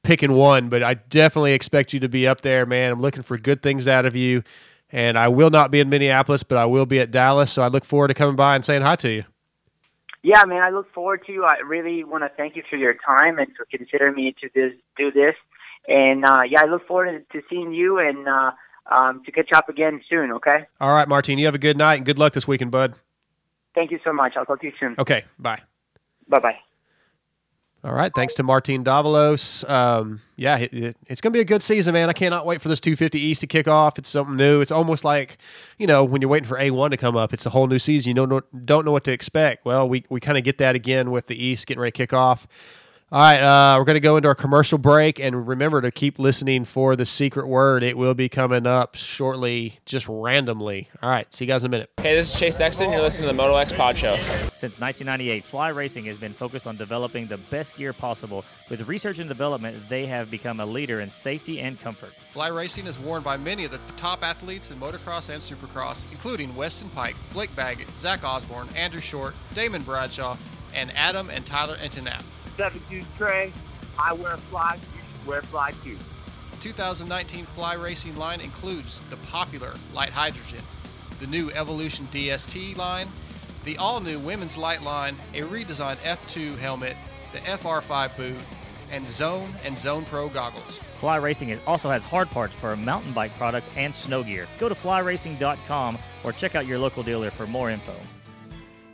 picking one, but I definitely expect you to be up there, man. I'm looking for good things out of you, and I will not be in Minneapolis, but I will be at Dallas. So I look forward to coming by and saying hi to you. Yeah, man, I look forward to you. I really want to thank you for your time and for considering me to this, do this. And uh, yeah, I look forward to seeing you and uh, um, to catch up again soon. Okay. All right, Martin. You have a good night and good luck this weekend, bud. Thank you so much. I'll talk to you soon. Okay. Bye. Bye-bye. All right. Thanks to Martin Davalos. Um, yeah, it, it, it's going to be a good season, man. I cannot wait for this two fifty East to kick off. It's something new. It's almost like, you know, when you're waiting for A one to come up, it's a whole new season. You don't know, don't know what to expect. Well, we, we kind of get that again with the East getting ready to kick off. All right, uh, we're going to go into our commercial break, and remember to keep listening for the secret word. It will be coming up shortly, just randomly. All right, see you guys in a minute. Hey, this is Chase Sexton. You're listening to the Moto X Pod Show. Since nineteen ninety-eight, Fly Racing has been focused on developing the best gear possible. With research and development, they have become a leader in safety and comfort. Fly Racing is worn by many of the top athletes in motocross and supercross, including Weston Pike, Blake Baggett, Zach Osborne, Andrew Short, Damon Bradshaw, and Adam and Tyler Antonap. seven two Trey, I wear Fly, you should wear Fly too. twenty nineteen Fly Racing line includes the popular Light Hydrogen, the new Evolution D S T line, the all-new Women's Light line, a redesigned F two helmet, the F R five boot, and Zone and Zone Pro goggles. Fly Racing also has hard parts for mountain bike products and snow gear. Go to fly racing dot com or check out your local dealer for more info.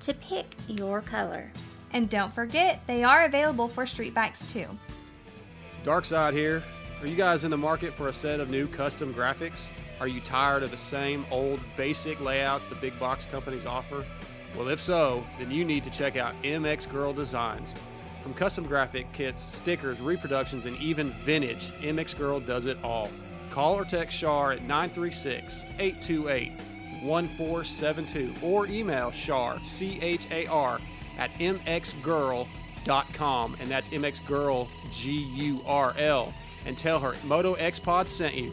to pick your color. And don't forget, they are available for street bikes too. Dark Side here. Are you guys in the market for a set of new custom graphics? Are you tired of the same old basic layouts the big box companies offer? Well, if so, then you need to check out M X Girl Designs. From custom graphic kits, stickers, reproductions, and even vintage, M X Girl does it all. Call or text Shar at nine three six, eight two eight, one four seven two or email Shar, C H A R, at m x girl dot com, and that's mxgirl, G U R L, and tell her Moto X Pod sent you.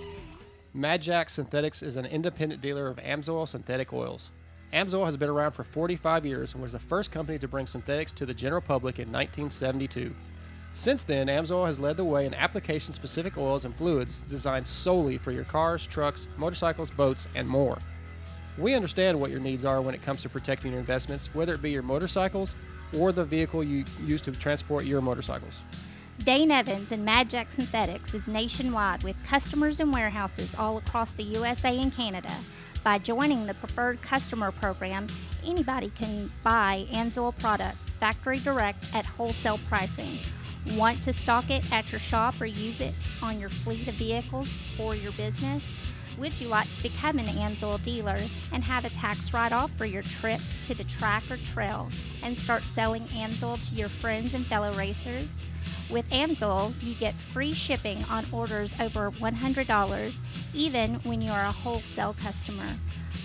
Mad Jack Synthetics is an independent dealer of Amsoil synthetic oils. Amsoil has been around for forty-five years and was the first company to bring synthetics to the general public in nineteen seventy-two. Since then, Amsoil has led the way in application-specific oils and fluids designed solely for your cars, trucks, motorcycles, boats, and more. We understand what your needs are when it comes to protecting your investments, whether it be your motorcycles or the vehicle you use to transport your motorcycles. Dane Evans and Mad Jack Synthetics is nationwide with customers and warehouses all across the U S A and Canada. By joining the Preferred Customer Program, anybody can buy Amsoil products factory direct at wholesale pricing. Want to stock it at your shop or use it on your fleet of vehicles for your business? Would you like to become an Amsoil dealer and have a tax write-off for your trips to the track or trail and start selling Amsoil to your friends and fellow racers? With Amsoil, you get free shipping on orders over one hundred dollars, even when you are a wholesale customer.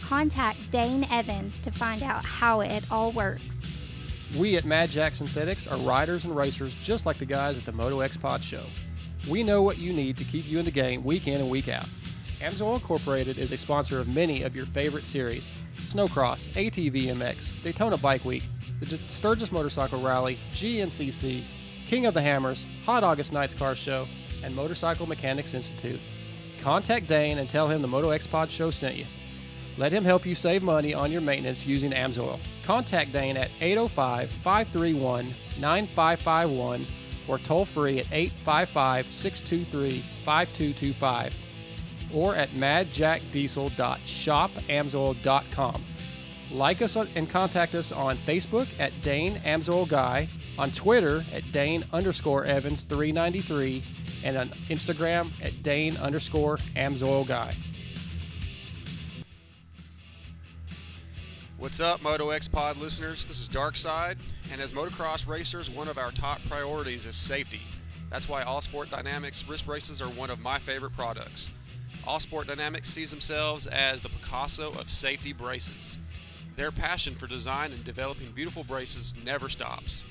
Contact Dane Evans to find out how it all works. We at Mad Jack Synthetics are riders and racers just like the guys at the Moto X Pod Show. We know what you need to keep you in the game week in and week out. Amsoil Incorporated is a sponsor of many of your favorite series: Snowcross, A T V M X, Daytona Bike Week, the Sturgis Motorcycle Rally, G N C C, King of the Hammers, Hot August Nights Car Show, and Motorcycle Mechanics Institute. Contact Dane and tell him the Moto X Pod Show sent you. Let him help you save money on your maintenance using Amsoil. Contact Dane at eight oh five, five three one, nine five five one or toll free at eight five five, six two three, five two two five. Or at mad jack diesel dot shop amsoil dot com. Like us and contact us on Facebook at Dane Amsoil Guy, on Twitter at Dane underscore Evans three ninety-three, and on Instagram at Dane underscore Amsoil Guy. What's up, Moto X Pod listeners? This is Darkside, and as motocross racers, one of our top priorities is safety. That's why All Sport Dynamics wrist braces are one of my favorite products. All Sport Dynamics sees themselves as the Picasso of safety braces. Their passion for design and developing beautiful braces never stops.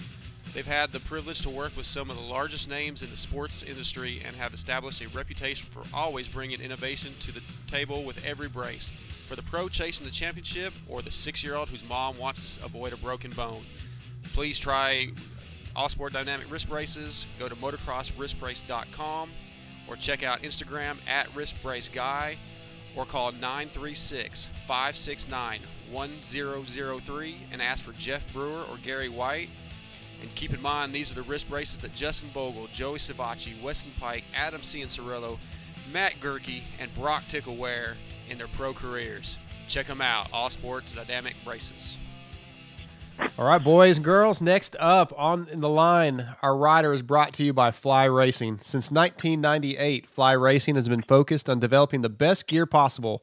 They've had the privilege to work with some of the largest names in the sports industry and have established a reputation for always bringing innovation to the table with every brace, for the pro chasing the championship or the six-year-old whose mom wants to avoid a broken bone. Please try All Sport Dynamic wrist braces. Go to motocross wrist brace dot com. Or check out Instagram at wrist brace guy, or call nine three six, five six nine, one zero zero three and ask for Jeff Brewer or Gary White. And keep in mind, these are the wrist braces that Justin Bogle, Joey Savacci, Weston Pike, Adam Cianciarulo, Matt Gerke, and Brock Tickle wear in their pro careers. Check them out, All Sports Dynamic Braces. All right, boys and girls, next up on the line, our rider is brought to you by Fly Racing. Since nineteen ninety-eight, Fly Racing has been focused on developing the best gear possible.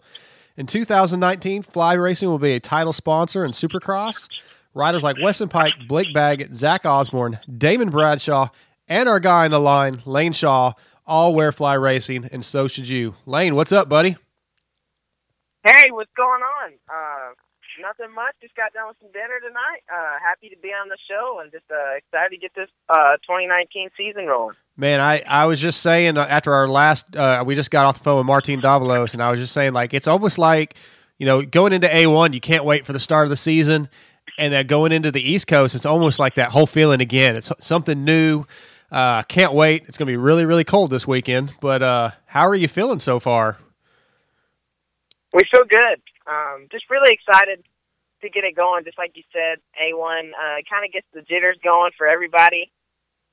In two thousand nineteen, Fly Racing will be a title sponsor in Supercross. Riders like Weston Pike, Blake Baggett, Zach Osborne, Damon Bradshaw, and our guy in the line, Lane Shaw, all wear Fly Racing, and so should you. Lane, what's up, buddy? Hey, what's going on? Uh, nothing much. Just got done with some dinner tonight. Uh, happy to be on the show and just uh, excited to get this uh, twenty nineteen season rolling. Man, I, I was just saying after our last, uh, we just got off the phone with Martin Davalos, and I was just saying, like, it's almost like, you know, going into A one, you can't wait for the start of the season. And then going into the East Coast, it's almost like that whole feeling again. It's something new. Uh, can't wait. It's going to be really, really cold this weekend. But uh, how are you feeling so far? We feel good. Um, just really excited to get it going. Just like you said, A one uh, kind of gets the jitters going for everybody.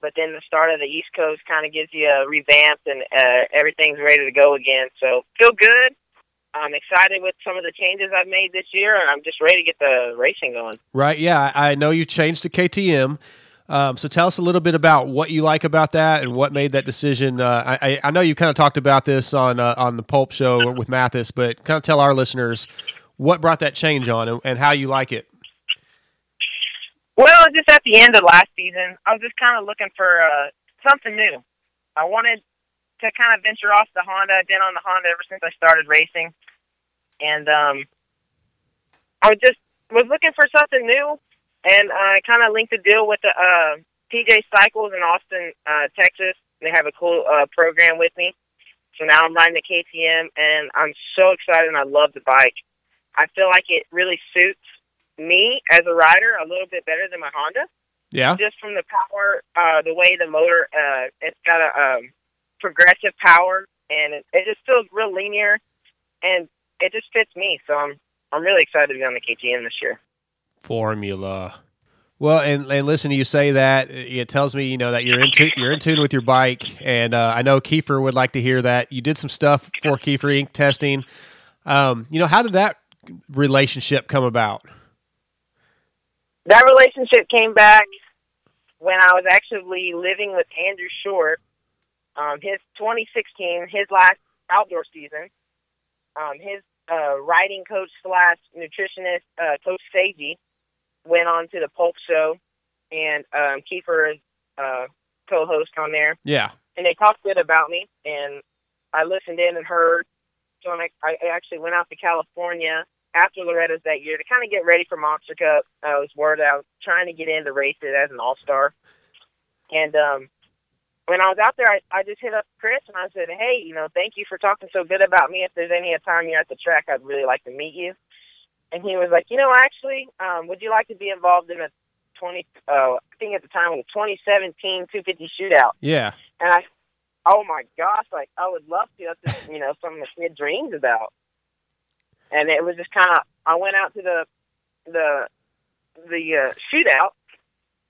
But then the start of the East Coast kind of gives you a revamp, and uh, everything's ready to go again. So feel good. I'm excited with some of the changes I've made this year, and I'm just ready to get the racing going. Right, yeah. I know you changed to K T M. Um, so tell us a little bit about what you like about that and what made that decision. Uh, I, I know you kind of talked about this on uh, on the Pulp Show with Matthes, but kind of tell our listeners what brought that change on and, and how you like it. Well, just at the end of last season, I was just kind of looking for uh, something new. I wanted to kind of venture off the Honda. I've been on the Honda ever since I started racing. And um, I was just was looking for something new, and I kind of linked a deal with the, uh, P J Cycles in Austin, uh, Texas. They have a cool uh, program with me. So now I'm riding the K T M, and I'm so excited, and I love the bike. I feel like it really suits me as a rider a little bit better than my Honda. Yeah. Just from the power, uh, the way the motor, uh, it's got a um, progressive power, and it, it just feels real linear, and it just fits me, so I'm I'm really excited to be on the K T M this year. Formula. Well, and, and listen to you say that. It tells me, you know, that you're in, tu- you're in tune with your bike, and uh, I know Kiefer would like to hear that. You did some stuff for Kiefer Incorporated testing. Um, you know, how did that relationship come about? That relationship came back when I was actually living with Andrew Short. Um, his twenty sixteen, his last outdoor season, um, his uh, riding coach slash nutritionist, uh, Coach Sagey, went on to the Pulp Show, and um, Kiefer is uh, co-host on there. Yeah. And they talked good about me, and I listened in and heard. So I, I actually went out to California after Loretta's that year to kind of get ready for Monster Cup. I was worried I was trying to get into races as an all-star. And um when I was out there, I, I just hit up Chris, and I said, hey, you know, thank you for talking so good about me. If there's any time you're at the track, I'd really like to meet you. And he was like, you know, actually, um, would you like to be involved in a twenty? Uh, I think at the time, it was twenty seventeen two fifty shootout? Yeah. And I, oh, my gosh, like, I would love to. That's just, you know, something that kid dreams about. And it was just kind of, I went out to the the the uh, shootout.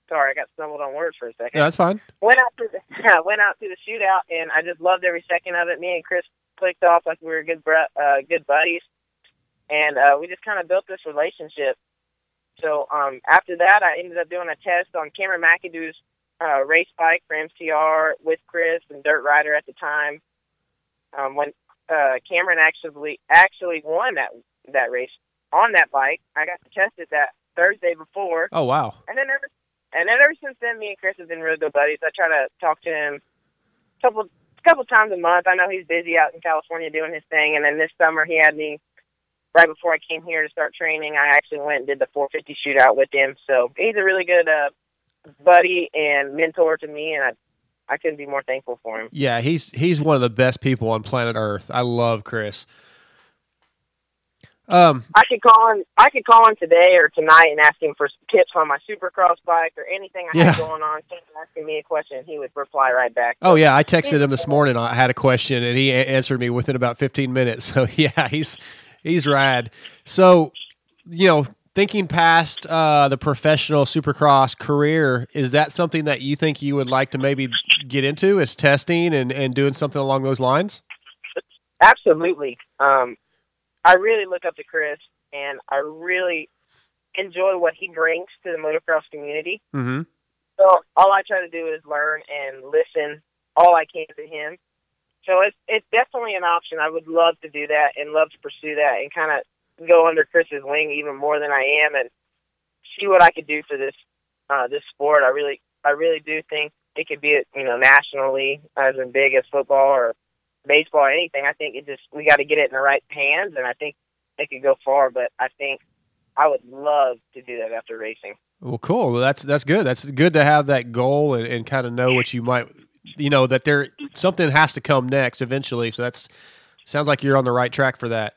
Sorry, I got stumbled on words for a second. No, that's fine. Went out, to the, went out to the shootout, and I just loved every second of it. Me and Chris clicked off like we were good uh, good buddies, and uh, we just kind of built this relationship. So um, after that, I ended up doing a test on Cameron McAdoo's uh, race bike for M C R with Chris and Dirt Rider at the time. Um, when uh, Cameron actually actually won that that race on that bike, I got to test it that Thursday before. Oh, wow. And then everything. And then ever since then, me and Chris have been really good buddies. I try to talk to him a couple, a couple times a month. I know he's busy out in California doing his thing. And then this summer, he had me, right before I came here to start training, I actually went and did the four fifty shootout with him. So he's a really good uh, buddy and mentor to me, and I I couldn't be more thankful for him. Yeah, he's he's one of the best people on planet Earth. I love Chris. Um, I could call him. I could call him today or tonight and ask him for tips on my Supercross bike or anything I yeah. have going on. He's asking me a question, he would reply right back. Oh yeah, I texted him this morning. I had a question and he answered me within about fifteen minutes. So yeah, he's he's rad. So you know, thinking past uh, the professional supercross career, is that something that you think you would like to maybe get into, is testing and, and doing something along those lines? Absolutely. Um, I really look up to Chris, and I really enjoy what he brings to the motocross community. Mm-hmm. So all I try to do is learn and listen all I can to him. So it's, it's definitely an option. I would love to do that and love to pursue that and kind of go under Chris's wing even more than I am and see what I could do for this uh, this sport. I really I really do think it could be, you know, nationally as in big as football or baseball or anything. I think it just we got to get it in the right hands, and I think it could go far. But I think I would love to do that after racing. Well, cool. Well, that's that's good. That's good to have that goal and, and kind of know what you might. You know that there something has to come next eventually. So that's sounds like you're on the right track for that.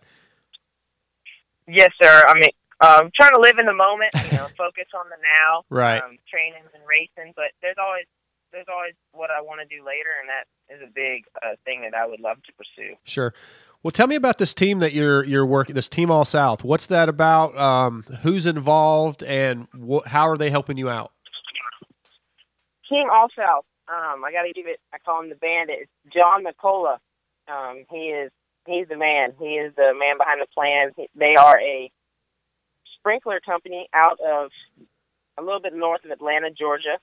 Yes, sir. I mean, um, trying to live in the moment, you know, focus on the now, right? Um, training and racing, but there's always there's always what I want to do later, and that is a big uh, thing that I would love to pursue. Sure. Well, tell me about this team that you're you're working. This Team All South. What's that about? Um, who's involved, and wh- how are they helping you out? Team All South. Um, I gotta give it. I call him the bandit. It's John McCullough. Um, he is. He's the man. He is the man behind the plans. He, they are a sprinkler company out of a little bit north of Atlanta, Georgia.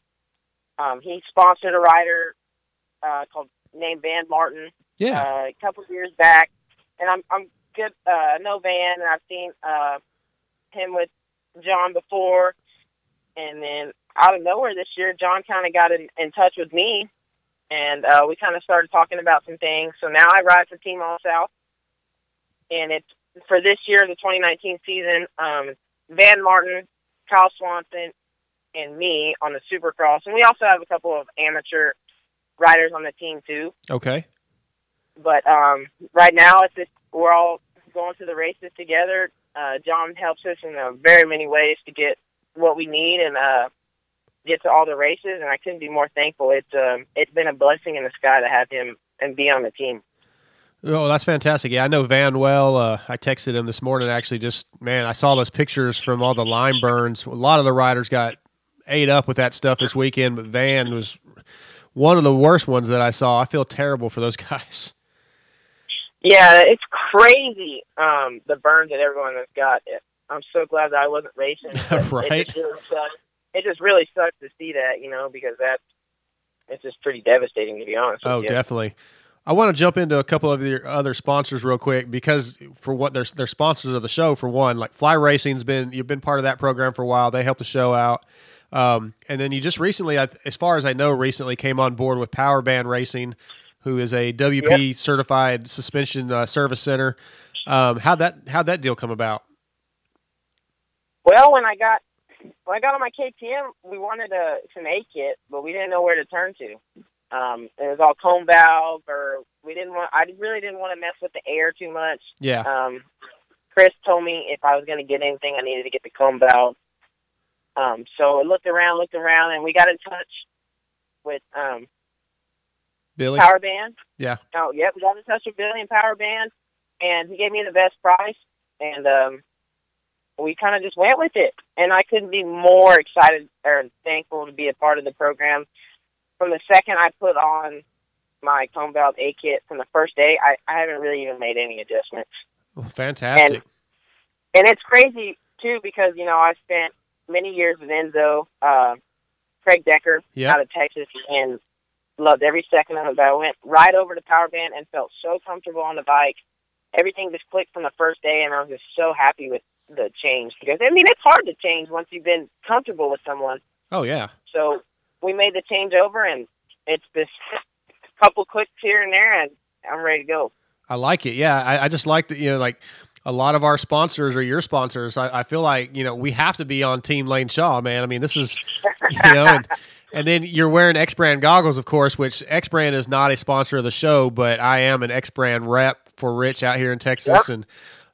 Um, he sponsored a rider uh, called named Van Martin. Yeah. Uh, a couple of years back, and I'm I'm good. I uh, know Van, and I've seen uh, him with John before, and then. Out of nowhere this year, John kind of got in, in touch with me, and uh, we kind of started talking about some things. So now I ride for Team All South, and it's for this year, the twenty nineteen season, um, Van Martin, Kyle Swanson, and me on the Supercross. And we also have a couple of amateur riders on the team, too. Okay. But um, right now, it's just, we're all going to the races together. Uh, John helps us in uh, very many ways to get what we need, and uh, get to all the races, and I couldn't be more thankful. It's um, it's been a blessing in the sky to have him and be on the team. Oh, that's fantastic. Yeah, I know Van well. Uh, I texted him this morning, actually, just, man, I saw those pictures from all the lime burns. A lot of the riders got ate up with that stuff this weekend, but Van was one of the worst ones that I saw. I feel terrible for those guys. Yeah, it's crazy, um, the burns that everyone has got. I'm so glad that I wasn't racing. Right? It just really sucks to see that, you know, because that's it's just pretty devastating, to be honest with you. Oh, definitely. I want to jump into a couple of your other sponsors real quick, because for what they're, they're sponsors of the show, for one, like Fly Racing's been, you've been part of that program for a while. They helped the show out. Um, and then you just recently, as far as I know, recently came on board with Powerband Racing, who is a W P yep. certified suspension uh, service center. Um, how'd that, how'd that deal come about? Well, when I got, When I got on my K T M, we wanted a, an A kit, but we didn't know where to turn to. Um, it was all cone valve, or we didn't want. I really didn't want to mess with the air too much. Yeah. Um, Chris told me if I was going to get anything, I needed to get the cone valve. Um, so I looked around, looked around, and we got in touch with um, Billy Powerband. Yeah. Oh, yep. We got in touch with Billy and Powerband, and he gave me the best price, and. Um, We kind of just went with it, and I couldn't be more excited or thankful to be a part of the program. From the second I put on my cone valve A kit, from the first day, I, I haven't really even made any adjustments. Oh, fantastic! And, and it's crazy too, because you know I spent many years with Enzo, uh, Craig Decker, yep. out of Texas, and loved every second of it. But I went right over to Powerband and felt so comfortable on the bike. Everything just clicked from the first day, and I was just so happy with. The change, because I mean it's hard to change once you've been comfortable with someone. Oh yeah. So we made the change over, and it's this couple clicks here and there, and I'm ready to go. I like it. Yeah, I, I just like that. You know, like a lot of our sponsors are your sponsors. I, I feel like you know we have to be on Team Lane Shaw, man. I mean this is you know, and, and then you're wearing X Brand goggles, of course, which X Brand is not a sponsor of the show, but I am an X Brand rep for Rich out here in Texas, yep. and.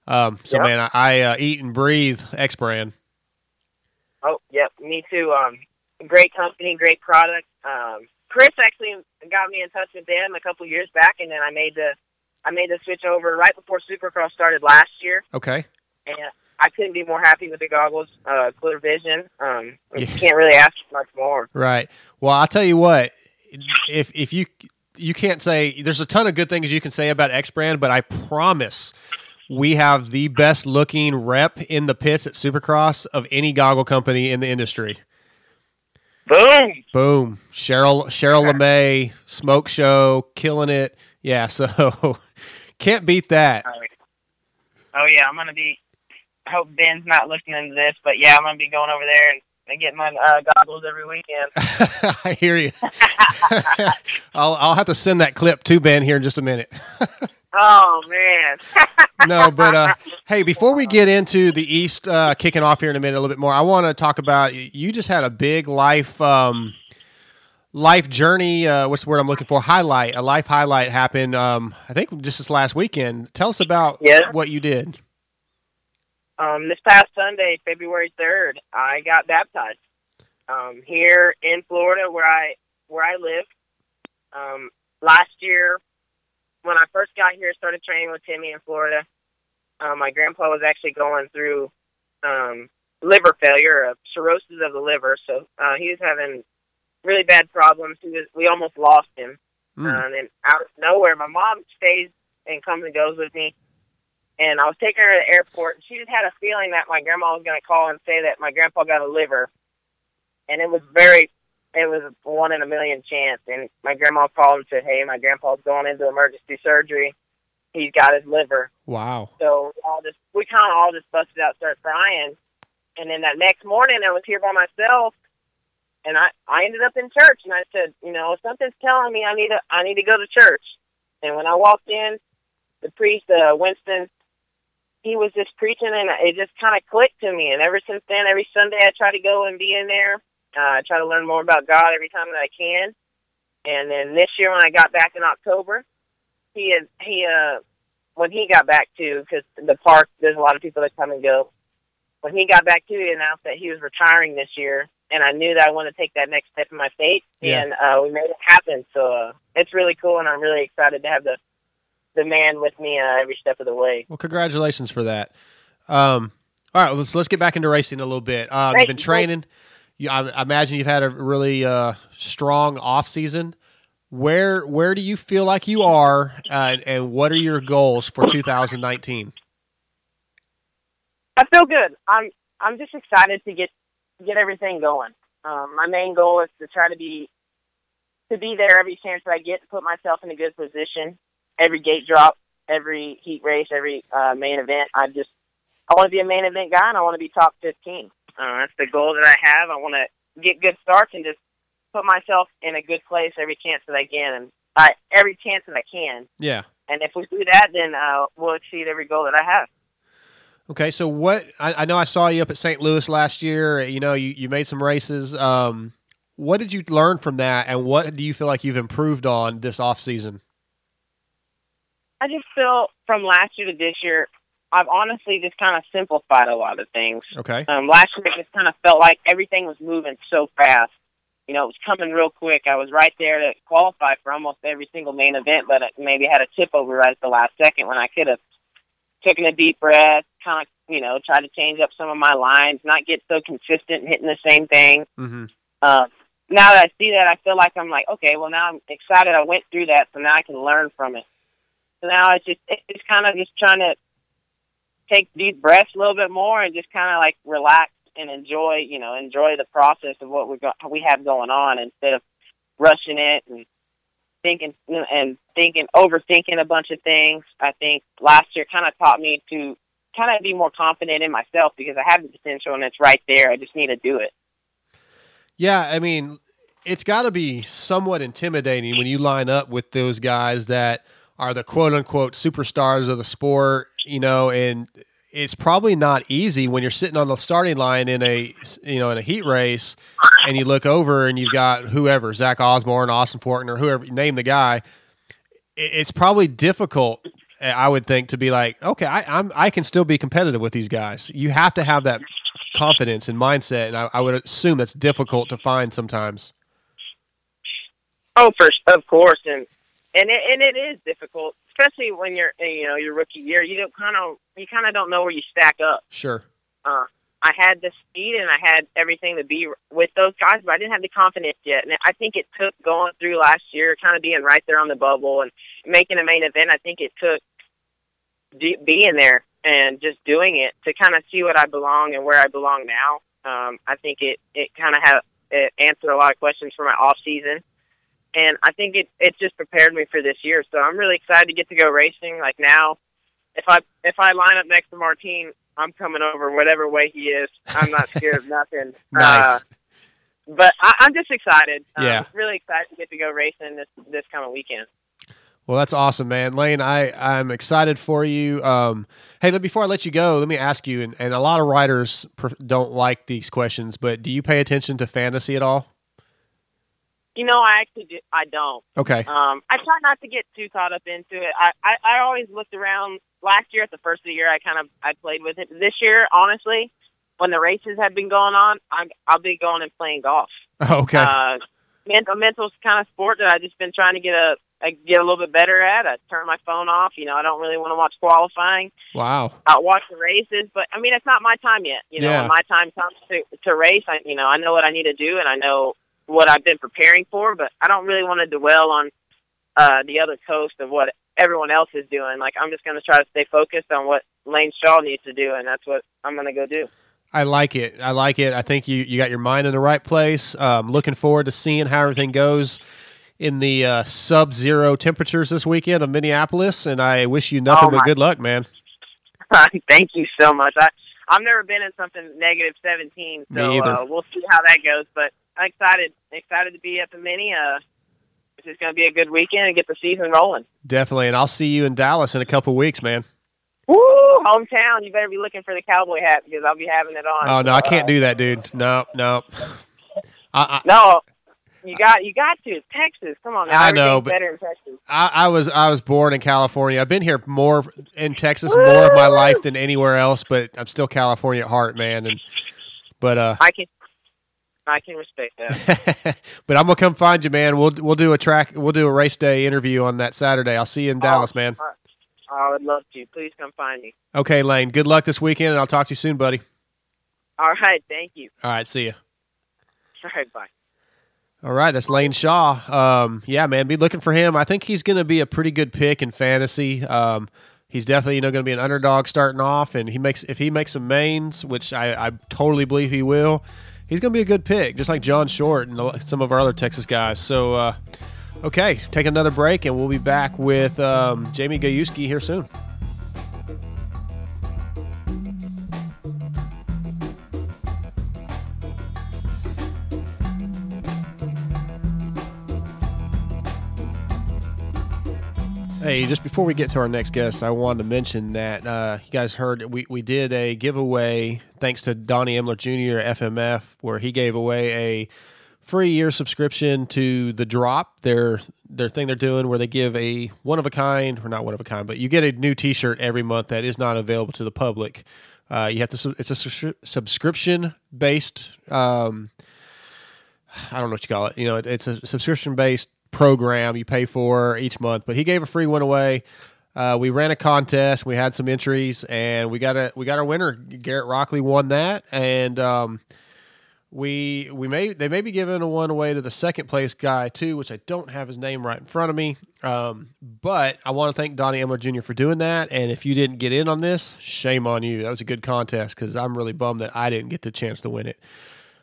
Um, so yep. man, I, I, uh, eat and breathe X Brand. Oh, yep. Me too. Um, great company, great product. Um, Chris actually got me in touch with them a couple years back, and then I made the, I made the switch over right before Supercross started last year. Okay. And I couldn't be more happy with the goggles, uh, clear vision. Um, yeah. Can't really ask for much more. Right. Well, I'll tell you what, if if you you can't say, there's a ton of good things you can say about X Brand, but I promise we have the best looking rep in the pits at Supercross of any goggle company in the industry. Boom. Boom. Cheryl, Cheryl LeMay, Smoke Show, killing it. Yeah, so can't beat that. Oh, yeah, I'm going to be, I hope Ben's not listening to this, but yeah, I'm going to be going over there and, and getting my uh, goggles every weekend. I hear you. I'll I'll have to send that clip to Ben here in just a minute. Oh, man. No, but uh, hey, before we get into the East uh, kicking off here in a minute a little bit more, I want to talk about, you just had a big life um, life journey, uh, what's the word I'm looking for, highlight, a life highlight happened, um, I think just this last weekend. Tell us about yeah. what you did. Um, this past Sunday, February third, I got baptized um, here in Florida where I where I live. Um, last year, when I first got here, started training with Timmy in Florida, um, my grandpa was actually going through um, liver failure, uh, cirrhosis of the liver. So uh, he was having really bad problems. He was, we almost lost him. Mm. Um, and out of nowhere, my mom stays and comes and goes with me. And I was taking her to the airport, and she just had a feeling that my grandma was going to call and say that my grandpa got a liver. And it was very, it was a one in a million chance. And my grandma called and said, hey, my grandpa's going into emergency surgery. He's got his liver. Wow. So all this, we kind of all just busted out, started crying. And then that next morning, I was here by myself, and I, I ended up in church. And I said, you know, something's telling me I need to, I need to go to church. And when I walked in, the priest, uh, Winston, he was just preaching, and it just kind of clicked to me. And ever since then, every Sunday I try to go and be in there. Uh, I try to learn more about God every time that I can. And then this year when I got back in October, he had, he uh, when he got back to, because the park, there's a lot of people that come and go. When he got back to, he announced that he was retiring this year. And I knew that I wanted to take that next step in my faith. Yeah. And uh, we made it happen. So uh, it's really cool, and I'm really excited to have the the man with me uh, every step of the way. Well, congratulations for that. Um, all right, let's let's get back into racing a little bit. Uh, you've been training. You, I, I imagine you've had a really uh, strong off season. Where where do you feel like you are, uh, and, and what are your goals for two thousand nineteen? I feel good. I'm I'm just excited to get get everything going. Um, my main goal is to try to be to be there every chance that I get to put myself in a good position. Every gate drop, every heat race, every uh, main event, I just I want to be a main event guy, and I want to be top fifteen. Uh, that's the goal that I have. I want to get good starts and just put myself in a good place every chance that I can, and I, every chance that I can. Yeah. And if we do that, then uh, we'll exceed every goal that I have. Okay, so what I, I know I saw you up at Saint Louis last year. You know, you, you made some races. Um, what did you learn from that, and what do you feel like you've improved on this off season? I just feel from last year to this year, I've honestly just kind of simplified a lot of things. Okay. Um, last year, it just kind of felt like everything was moving so fast. You know, it was coming real quick. I was right there to qualify for almost every single main event, but I maybe had a tip over right at the last second when I could have taken a deep breath, kind of, you know, tried to change up some of my lines, not get so consistent hitting the same thing. Mm-hmm. Uh, now that I see that, I feel like I'm like, okay, well, now I'm excited. I went through that, so now I can learn from it. Now it's just it's kind of just trying to take deep breaths a little bit more and just kind of like relax and enjoy, you know, enjoy the process of what we go, we have going on instead of rushing it and thinking and thinking overthinking a bunch of things. I think last year kind of taught me to kind of be more confident in myself because I have the potential and it's right there. I just need to do it. Yeah, I mean, it's got to be somewhat intimidating when you line up with those guys that are the quote-unquote superstars of the sport, you know, and it's probably not easy when you're sitting on the starting line in a, you know, in a heat race and you look over and you've got whoever, Zach Osborne, Austin Forkner, whoever, name the guy. It's probably difficult, I would think, to be like, okay, I, I'm, I can still be competitive with these guys. You have to have that confidence and mindset, and I, I would assume that's difficult to find sometimes. Oh, for, of course, and... And it, and it is difficult especially when you're, you know, your rookie year, you don't kind of, you kind of don't know where you stack up. Sure. Uh, I had the speed and I had everything to be with those guys, but I didn't have the confidence yet. And I think it took going through last year, kind of being right there on the bubble and making a main event. I think it took being there and just doing it to kind of see what I belong and where I belong now. Um, I think it, it kind of had it answered a lot of questions for my off season. And I think it, it just prepared me for this year. So I'm really excited to get to go racing. Like now, if I, if I line up next to Martin, I'm coming over whatever way he is. I'm not scared of nothing. Nice. Uh, but I, I'm just excited. Yeah. I'm really excited to get to go racing this, this kind of weekend. Well, that's awesome, man. Lane, I, I'm excited for you. Um, hey, let, before I let you go, let me ask you, and, and a lot of writers pr- don't like these questions, but do you pay attention to fantasy at all? You know, I actually do, I don't. Okay. Um, I try not to get too caught up into it. I, I, I always looked around. Last year, at the first of the year, I kind of I played with it. This year, honestly, when the races have been going on, I'm, I'll be going and playing golf. Okay. Uh, mental, mental's kind of sport that I've just been trying to get a, a get a little bit better at. I turn my phone off. You know, I don't really want to watch qualifying. Wow. I watch the races, but I mean, it's not my time yet. You know, yeah. When my time comes to, to race, I, you know, I know what I need to do, and I know what I've been preparing for, but I don't really want to dwell on uh, the other coast of what everyone else is doing. Like, I'm just going to try to stay focused on what Lane Shaw needs to do, and that's what I'm going to go do. I like it. I like it. I think you, you got your mind in the right place. Um, looking forward to seeing how everything goes in the uh, sub-zero temperatures this weekend of Minneapolis, and I wish you nothing oh but good luck, man. Thank you so much. I, I've never been in something negative seventeen, so uh, we'll see how that goes, but I'm excited. Excited to be up in Minnie. Uh, this is going to be a good weekend and get the season rolling. Definitely, and I'll see you in Dallas in a couple weeks, man. Woo! Hometown. You better be looking for the cowboy hat because I'll be having it on. Oh no, so, I can't uh, do that, dude. No, no. I, I, no, you got you got to it's Texas. Come on, now. I know, but better in Texas. I, I was I was born in California. I've been here more in Texas Woo! more of my life than anywhere else, but I'm still California at heart, man. And but uh, I can. I can respect that. But I'm gonna come find you, man. We'll we'll do a track. We'll do a race day interview on that Saturday. I'll see you in Dallas, oh, man. I would love to. Please come find me. Okay, Lane. Good luck this weekend, and I'll talk to you soon, buddy. All right. Thank you. All right. See you. All right. Bye. All right. That's Lane Shaw. Um, yeah, man. Be looking for him. I think he's gonna be a pretty good pick in fantasy. Um, He's definitely, you know, going to be an underdog starting off, and he makes if he makes some mains, which I, I totally believe he will. He's going to be a good pick, just like John Short and some of our other Texas guys. So, uh, okay, take another break, and we'll be back with um, Jamie Gajewski here soon. Hey, just before we get to our next guest, I wanted to mention that uh, you guys heard that we, we did a giveaway thanks to Donnie Emler Junior at F M F, where he gave away a free year subscription to The Drop, their their thing they're doing where they give a one-of-a-kind, or not one-of-a-kind, but you get a new T-shirt every month that is not available to the public. Uh, you have to. It's a su- subscription-based, um, I don't know what you call it, you know, it, it's a subscription-based program you pay for each month, but he gave a free one away. Uh, we ran a contest, we had some entries, and we got a we got our winner. Garrett Rockley won that, and um, we we may they may be giving a one away to the second place guy too, which I don't have his name right in front of me. Um, but I want to thank Donnie Emler Junior for doing that. And if you didn't get in on this, shame on you. That was a good contest because I'm really bummed that I didn't get the chance to win it.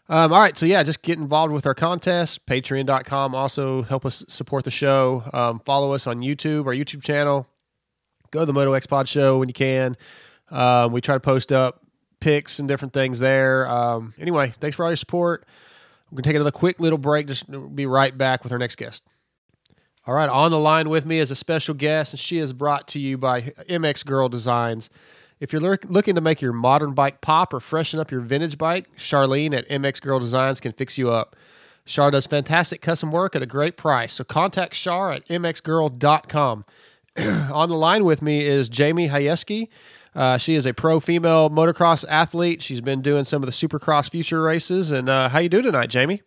Um, all right, so yeah, just get involved with our contest, patreon dot com. Also, help us support the show. Um, follow us on YouTube, our YouTube channel. Go to the Moto X Pod Show when you can. Um, we try to post up pics and different things there. Um, anyway, thanks for all your support. We're going to take another quick little break. Just be right back with our next guest. All right, on the line with me is a special guest, and she is brought to you by M X Girl Designs. If you're looking to make your modern bike pop or freshen up your vintage bike, Charlene at M X Girl Designs can fix you up. Char does fantastic custom work at a great price, so contact Char at m x girl dot com. On the line with me is Jamie Gajewski. Uh, she is a pro female motocross athlete. She's been doing some of the Supercross Future races. And uh, how you doing tonight, Jamie?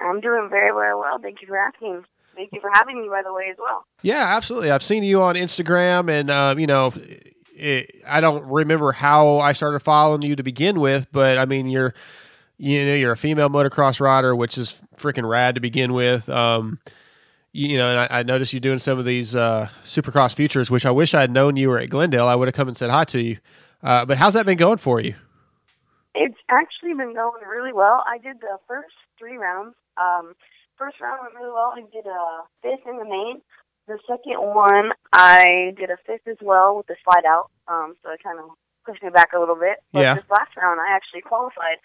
I'm doing very, very well. Thank you for asking. thank you for having me, by the way, as well. Yeah, absolutely. I've seen you on Instagram, and uh, you know, it, I don't remember how I started following you to begin with, but I mean, you're, you know, you're a female motocross rider, which is freaking rad to begin with. Um, you know, and I, I noticed you doing some of these uh, Supercross features, which I wish I had known you were at Glendale. I would have come and said hi to you. Uh, but how's that been going for you? It's actually been going really well. I did the first three rounds. Um, first round went really well. I did a fifth in the main. The second one, I did a fifth as well with the slide out. Um, so it kind of pushed me back a little bit. But yeah. This last round, I actually qualified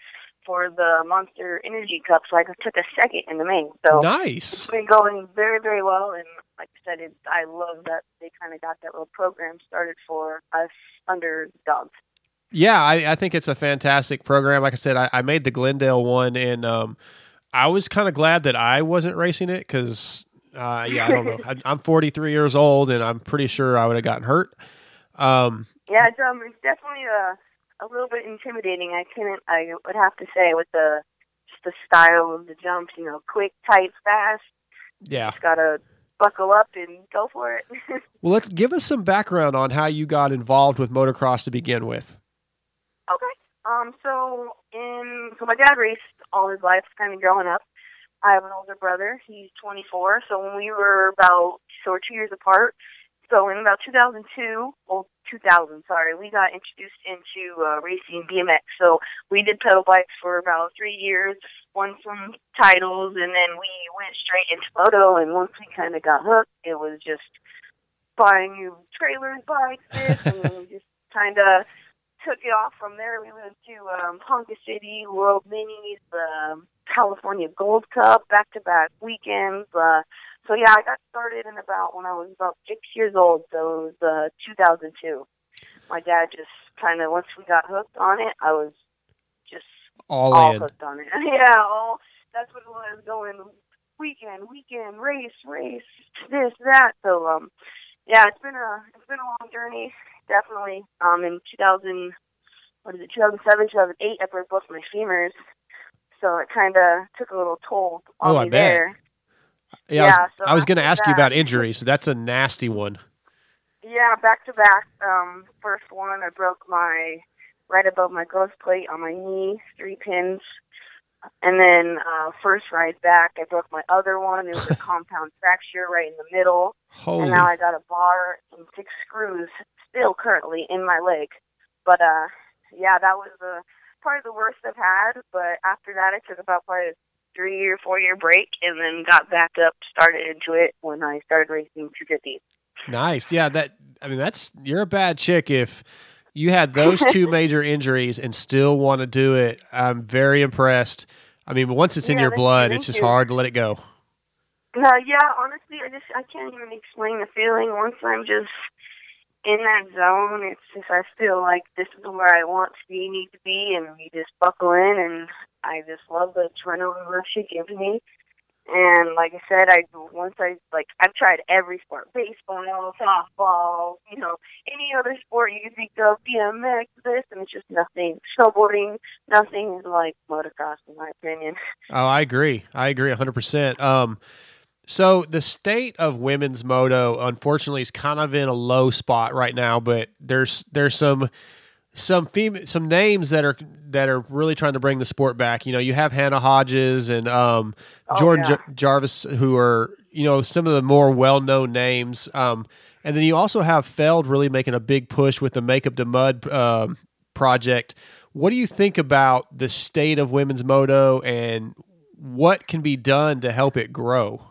for the Monster Energy Cup, so I took a second in the main. So nice. It's been going very, very well, and like I said, it, I love that they kind of got that little program started for us underdogs. Yeah, I, I think it's a fantastic program. Like I said, I, I made the Glendale one, and um, I was kind of glad that I wasn't racing it because, uh, yeah, I don't know. I, I'm forty-three years old, and I'm pretty sure I would have gotten hurt. Um, yeah, it's, um, it's definitely a... a little bit intimidating, I couldn't, I would have to say, with the just the style of the jumps, you know, quick, tight, fast. Yeah. Just got to buckle up and go for it. Well, let's give us some background on how you got involved with motocross to begin with. Okay. Um. So, in, so my dad raced all his life, kind of growing up. I have an older brother. He's twenty-four. So when we were about, so we're two years apart. So in about two thousand two, well, two thousand, sorry, we got introduced into uh, racing B M X. So we did pedal bikes for about three years, won some titles, and then we went straight into moto. And once we kind of got hooked, it was just buying new trailers, bikes, this, and we just kind of took it off from there. We went to um, Ponca City, World Minis, the um, California Gold Cup, back-to-back weekends, uh, So, yeah, I got started in about when I was about six years old, so it was uh, two thousand two. My dad just kind of, once we got hooked on it, I was just all, all hooked on it. Yeah, all, that's what it was, going weekend, weekend, race, race, this, that. So, um, yeah, it's been a it's been a long journey, definitely. Um, in two thousand, what is it, two thousand seven, two thousand eight, I broke both my femurs, so it kind of took a little toll on oh, me I there. Bet. Yeah, yeah, I was, so I was going to ask that. You about injuries. So that's a nasty one. Yeah, back to back. Um, first one, I broke my right above my growth plate on my knee, three pins, and then uh, first ride back, I broke my other one. It was a compound fracture right in the middle. Holy. And now I got a bar and six screws still currently in my leg. But uh, yeah, that was uh, probably the worst I've had. But after that, I took about probably three or four year break, and then got back up, started into it when I started racing two fifty. Nice. Yeah. That, I mean, that's, you're a bad chick. If you had those two major injuries and still want to do it, I'm very impressed. I mean, but once it's in yeah, your blood, it's just you. Hard to let it go. No, uh, yeah, honestly, I just, I can't even explain the feeling. Once I'm just in that zone, it's just, I feel like this is where I want to be, need to be, and you just buckle in, and I just love the adrenaline rush it gives me. And like I said, I once I like I've tried every sport: baseball, softball, you know, any other sport you can think of, B M X, this, and it's just nothing. Snowboarding, nothing is like motocross, in my opinion. Oh, I agree. I agree, a hundred percent. Um, so the state of women's moto, unfortunately, is kind of in a low spot right now. But there's there's some. Some fem- some names that are that are really trying to bring the sport back. You know, you have Hannah Hodges and um, oh, Jordan yeah. J- Jarvis, who are, you know, some of the more well-known names. Um, and then you also have Feld really making a big push with the Makeup to Mud um, project. What do you think about the state of women's moto and what can be done to help it grow?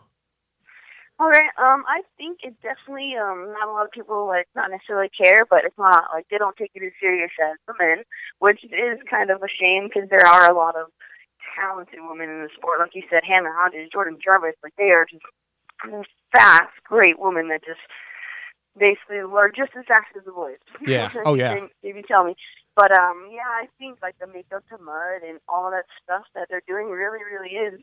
All right. Um, I think it definitely um, not a lot of people like not necessarily care, but it's not like they don't take it as serious as the men, which is kind of a shame because there are a lot of talented women in the sport. Like you said, Hannah Hodges, Jordan Jarvis, like they are just fast, great women that just basically are just as fast as the boys. Yeah. Oh yeah. If you tell me, but um, yeah, I think like the Makeup to Mud and all that stuff that they're doing really, really is.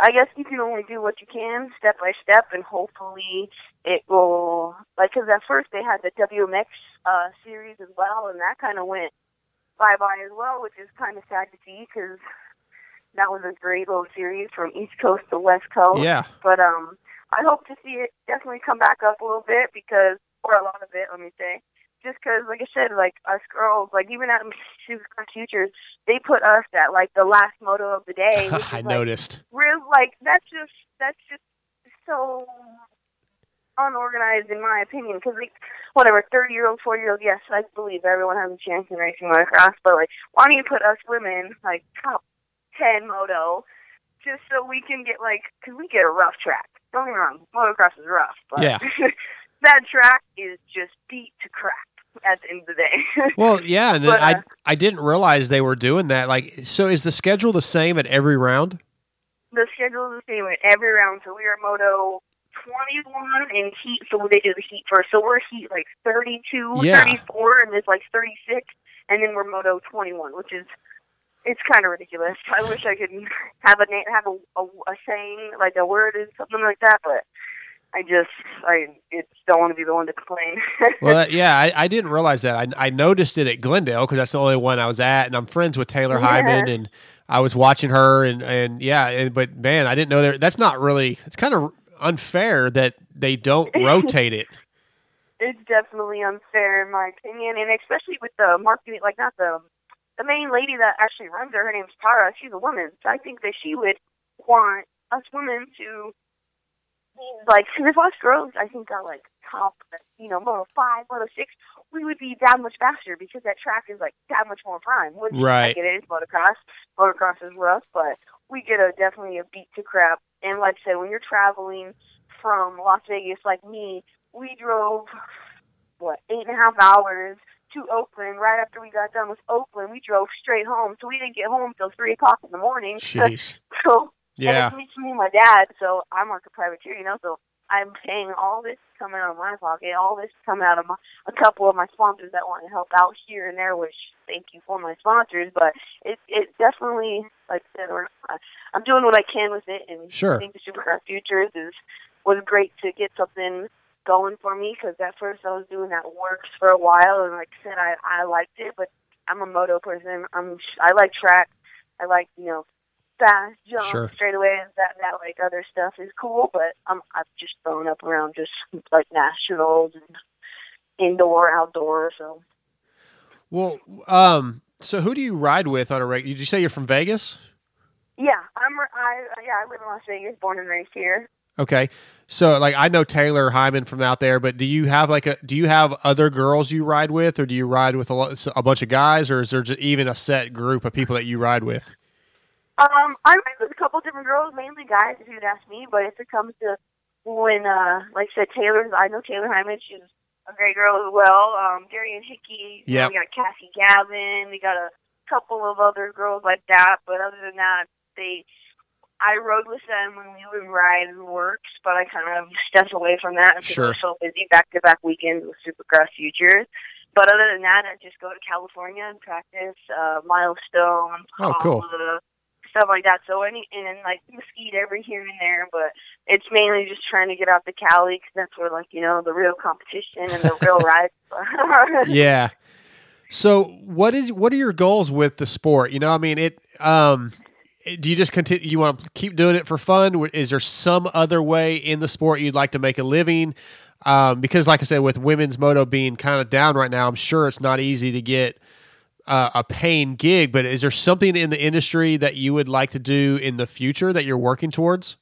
I guess you can only do what you can, step by step, and hopefully it will, like, because at first they had the W M X uh, series as well, and that kind of went bye-bye as well, which is kind of sad to see, because that was a great little series from East Coast to West Coast. Yeah. But um, I hope to see it definitely come back up a little bit because, or a lot of it, let me say. Just because, like I said, like, us girls, like, even at Supercar Futures, they put us at, like, the last moto of the day. Which I is, noticed. Like, we're, like, that's just, that's just so unorganized, in my opinion, because, like, whatever, thirty-year-old, forty-year-old, yes, I believe everyone has a chance in racing motocross, but, like, why don't you put us women, like, top ten moto, just so we can get, like, because we get a rough track. Don't get me wrong, motocross is rough, but yeah. That track is just beat to crap. At the end of the day. Well, yeah, and but, uh, I I didn't realize they were doing that. Like, so is the schedule the same at every round? The schedule is the same at every round. So we are Moto twenty-one in heat. So they do the heat first. So we're heat like thirty-two, yeah. thirty-four, and there's like thirty-six, and then we're Moto twenty-one, which is it's kind of ridiculous. I wish I could have a name, have a, a, a saying like a word or something like that, but. I just, I it's, don't want to be the one to complain. Well, yeah, I, I didn't realize that. I, I noticed it at Glendale because that's the only one I was at, and I'm friends with Taylor yeah. Hyman, and I was watching her, and, and yeah, and, but man, I didn't know there. That's not really, it's kind of unfair that they don't rotate it. It's definitely unfair in my opinion, and especially with the marketing, like not the, the main lady that actually runs her, her name's Tara, she's a woman, so I think that she would want us women to like, if us girls, I think, are, like, top, you know, Moto five, Moto six, we would be that much faster because that track is, like, that much more prime. Which, right. Like, it is motocross. Motocross is rough, but we get a definitely a beat to crap. And, like I said, when you're traveling from Las Vegas, like me, we drove, what, eight and a half hours to Oakland. Right after we got done with Oakland, we drove straight home. So we didn't get home until three o'clock in the morning. Jeez. So... Yeah. And it's me and my dad, so I'm like a privateer, you know, so I'm paying all this coming out of my pocket, all this coming out of my, a couple of my sponsors that want to help out here and there, which thank you for my sponsors, but it it definitely, like I said, we're, I'm doing what I can with it, and sure. I think the Supercar Futures is, was great to get something going for me, because at first I was doing that works for a while, and like I said, I, I liked it, but I'm a moto person, I'm, I like track, I like, you know, fast jump sure. straight away and that, that like other stuff is cool, but I'm I've just grown up around just like nationals and indoor, outdoor. So, well, um, so who do you ride with on a regular? Did you say you're from Vegas? Yeah, I'm. I yeah, I live in Las Vegas, born and raised here. Okay, so like I know Taylor Hyman from out there, but do you have like a do you have other girls you ride with, or do you ride with a lot, a bunch of guys, or is there just even a set group of people that you ride with? Um, I ride with a couple different girls, mainly guys, if you'd ask me, but if it comes to when, uh, like I said, Taylor's, I know Taylor Hyman, she's a great girl as well, um, Darian Hickey, yep. We got Cassie Gavin, we got a couple of other girls like that, but other than that, they, I rode with them when we would ride and works, but I kind of stepped away from that because sure. We're so busy back-to-back weekends with Supercross Futures. But other than that, I just go to California and practice, uh, Milestone, oh, cool. Uh, stuff like that. So any and then like mesquite every here and there, but it's mainly just trying to get out to Cali because that's where like you know the real competition and the real rides are. Yeah. So what is what are your goals with the sport? You know, I mean, it. Um, do you just continue? You want to keep doing it for fun? Is there some other way in the sport you'd like to make a living? Um, because like I said, with women's moto being kind of down right now, I'm sure it's not easy to get. Uh, a paying gig, but is there something in the industry that you would like to do in the future that you're working towards?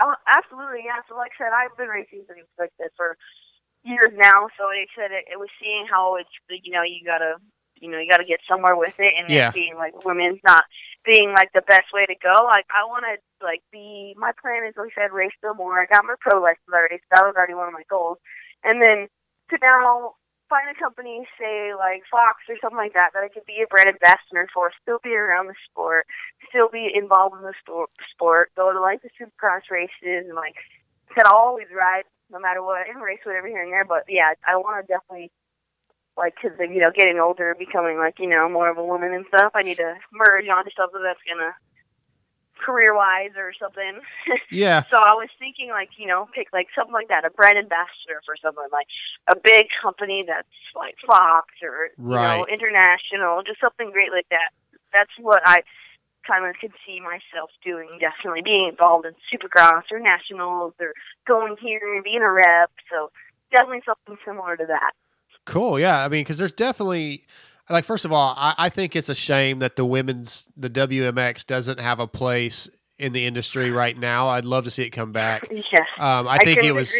Oh, absolutely, yeah. So like I said, I've been racing things like this for years now. So like I said, it, it was seeing how it's, you know, you gotta, you know, you gotta get somewhere with it, and yeah. It being like women's not being like the best way to go. Like I want to like be. My plan is like I said, race still more. I got my pro license already, so that was already one of my goals, and then to now. Find a company, say, like Fox or something like that, that I could be a brand ambassador for, still be around the sport, still be involved in the sto- sport, go to, like, the Supercross races, and, like, could always ride no matter what, and race whatever here and there, but, yeah, I want to definitely, like, because, you know, getting older, becoming, like, you know, more of a woman and stuff, I need to merge onto something that's going to career-wise or something. Yeah. So I was thinking, like, you know, pick, like, something like that, a brand ambassador for someone, like, a big company that's, like, Fox or, right. You know, international, just something great like that. That's what I time I could see myself doing, definitely being involved in Supercross or Nationals or going here and being a rep. So definitely something similar to that. Cool. Yeah. I mean, because there's definitely, like, first of all, I, I think it's a shame that the women's, the W M X doesn't have a place in the industry right now. I'd love to see it come back. Yeah. Um, I, I think it was,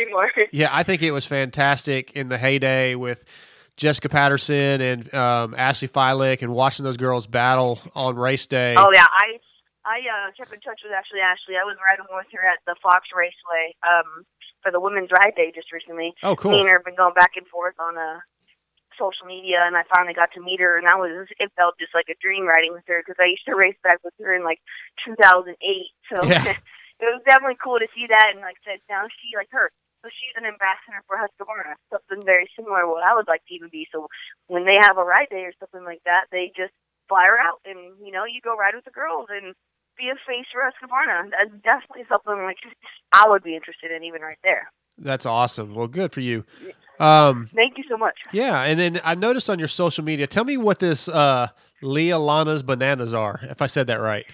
yeah, I think it was fantastic in the heyday with Jessica Patterson and um, Ashley Filick, and watching those girls battle on race day. Oh yeah, I I uh, kept in touch with Ashley. Ashley, I was riding with her at the Fox Raceway um, for the Women's Ride Day just recently. Oh, cool. Me and her have been going back and forth on uh, social media, and I finally got to meet her, and that was it felt just like a dream riding with her because I used to race back with her in like two thousand eight. So yeah. It was definitely cool to see that, and like I said, now she like her. So she's an ambassador for Husqvarna, something very similar to what I would like to even be. So when they have a ride day or something like that, they just fly her out and, you know, you go ride with the girls and be a face for Husqvarna. That's definitely something like I would be interested in even right there. That's awesome. Well, good for you. Um, Thank you so much. Yeah, and then I noticed on your social media, tell me what this uh, Leah Lana's Bananas are, if I said that right.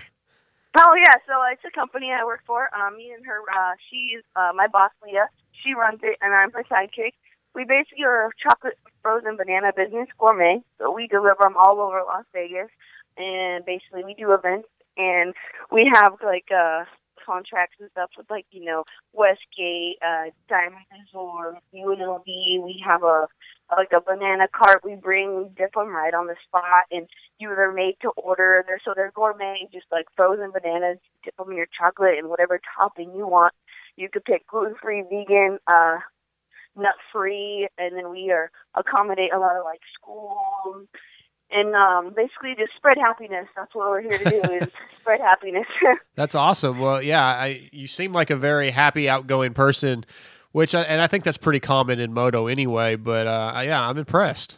Oh, yeah. So it's a company I work for. Um, me and her, uh, she's uh, my boss, Leah. She runs it, and I'm her sidekick. We basically are a chocolate frozen banana business, gourmet. So we deliver them all over Las Vegas, and basically we do events, and we have, like, uh, contracts and stuff with, like, you know, Westgate, uh, Diamond Resort, U N L V. We have, a like, a banana cart we bring. We dip them right on the spot, and you they're made to order. They're So they're gourmet, just, like, frozen bananas. Dip them in your chocolate and whatever topping you want. You could pick gluten-free, vegan, uh, nut-free, and then we are accommodate a lot of, like, schools and um, basically just spread happiness. That's what we're here to do is spread happiness. That's awesome. Well, yeah, I, you seem like a very happy, outgoing person, which I, and I think that's pretty common in moto anyway, but, uh, yeah, I'm impressed.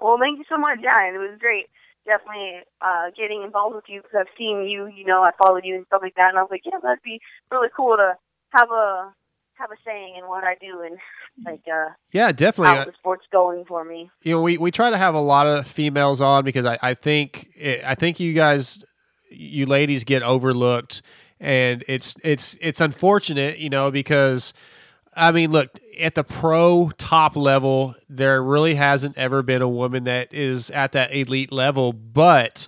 Well, thank you so much, yeah, and it was great. Definitely uh, getting involved with you because I've seen you, you know, I followed you and stuff like that, and I was like, yeah, that'd be really cool to have a have a saying in what I do and like uh yeah definitely how the sport's going for me. You know, we we try to have a lot of females on because I I think it, I think you guys you ladies get overlooked, and it's it's it's unfortunate, you know, because I mean, look, at the pro top level, there really hasn't ever been a woman that is at that elite level, but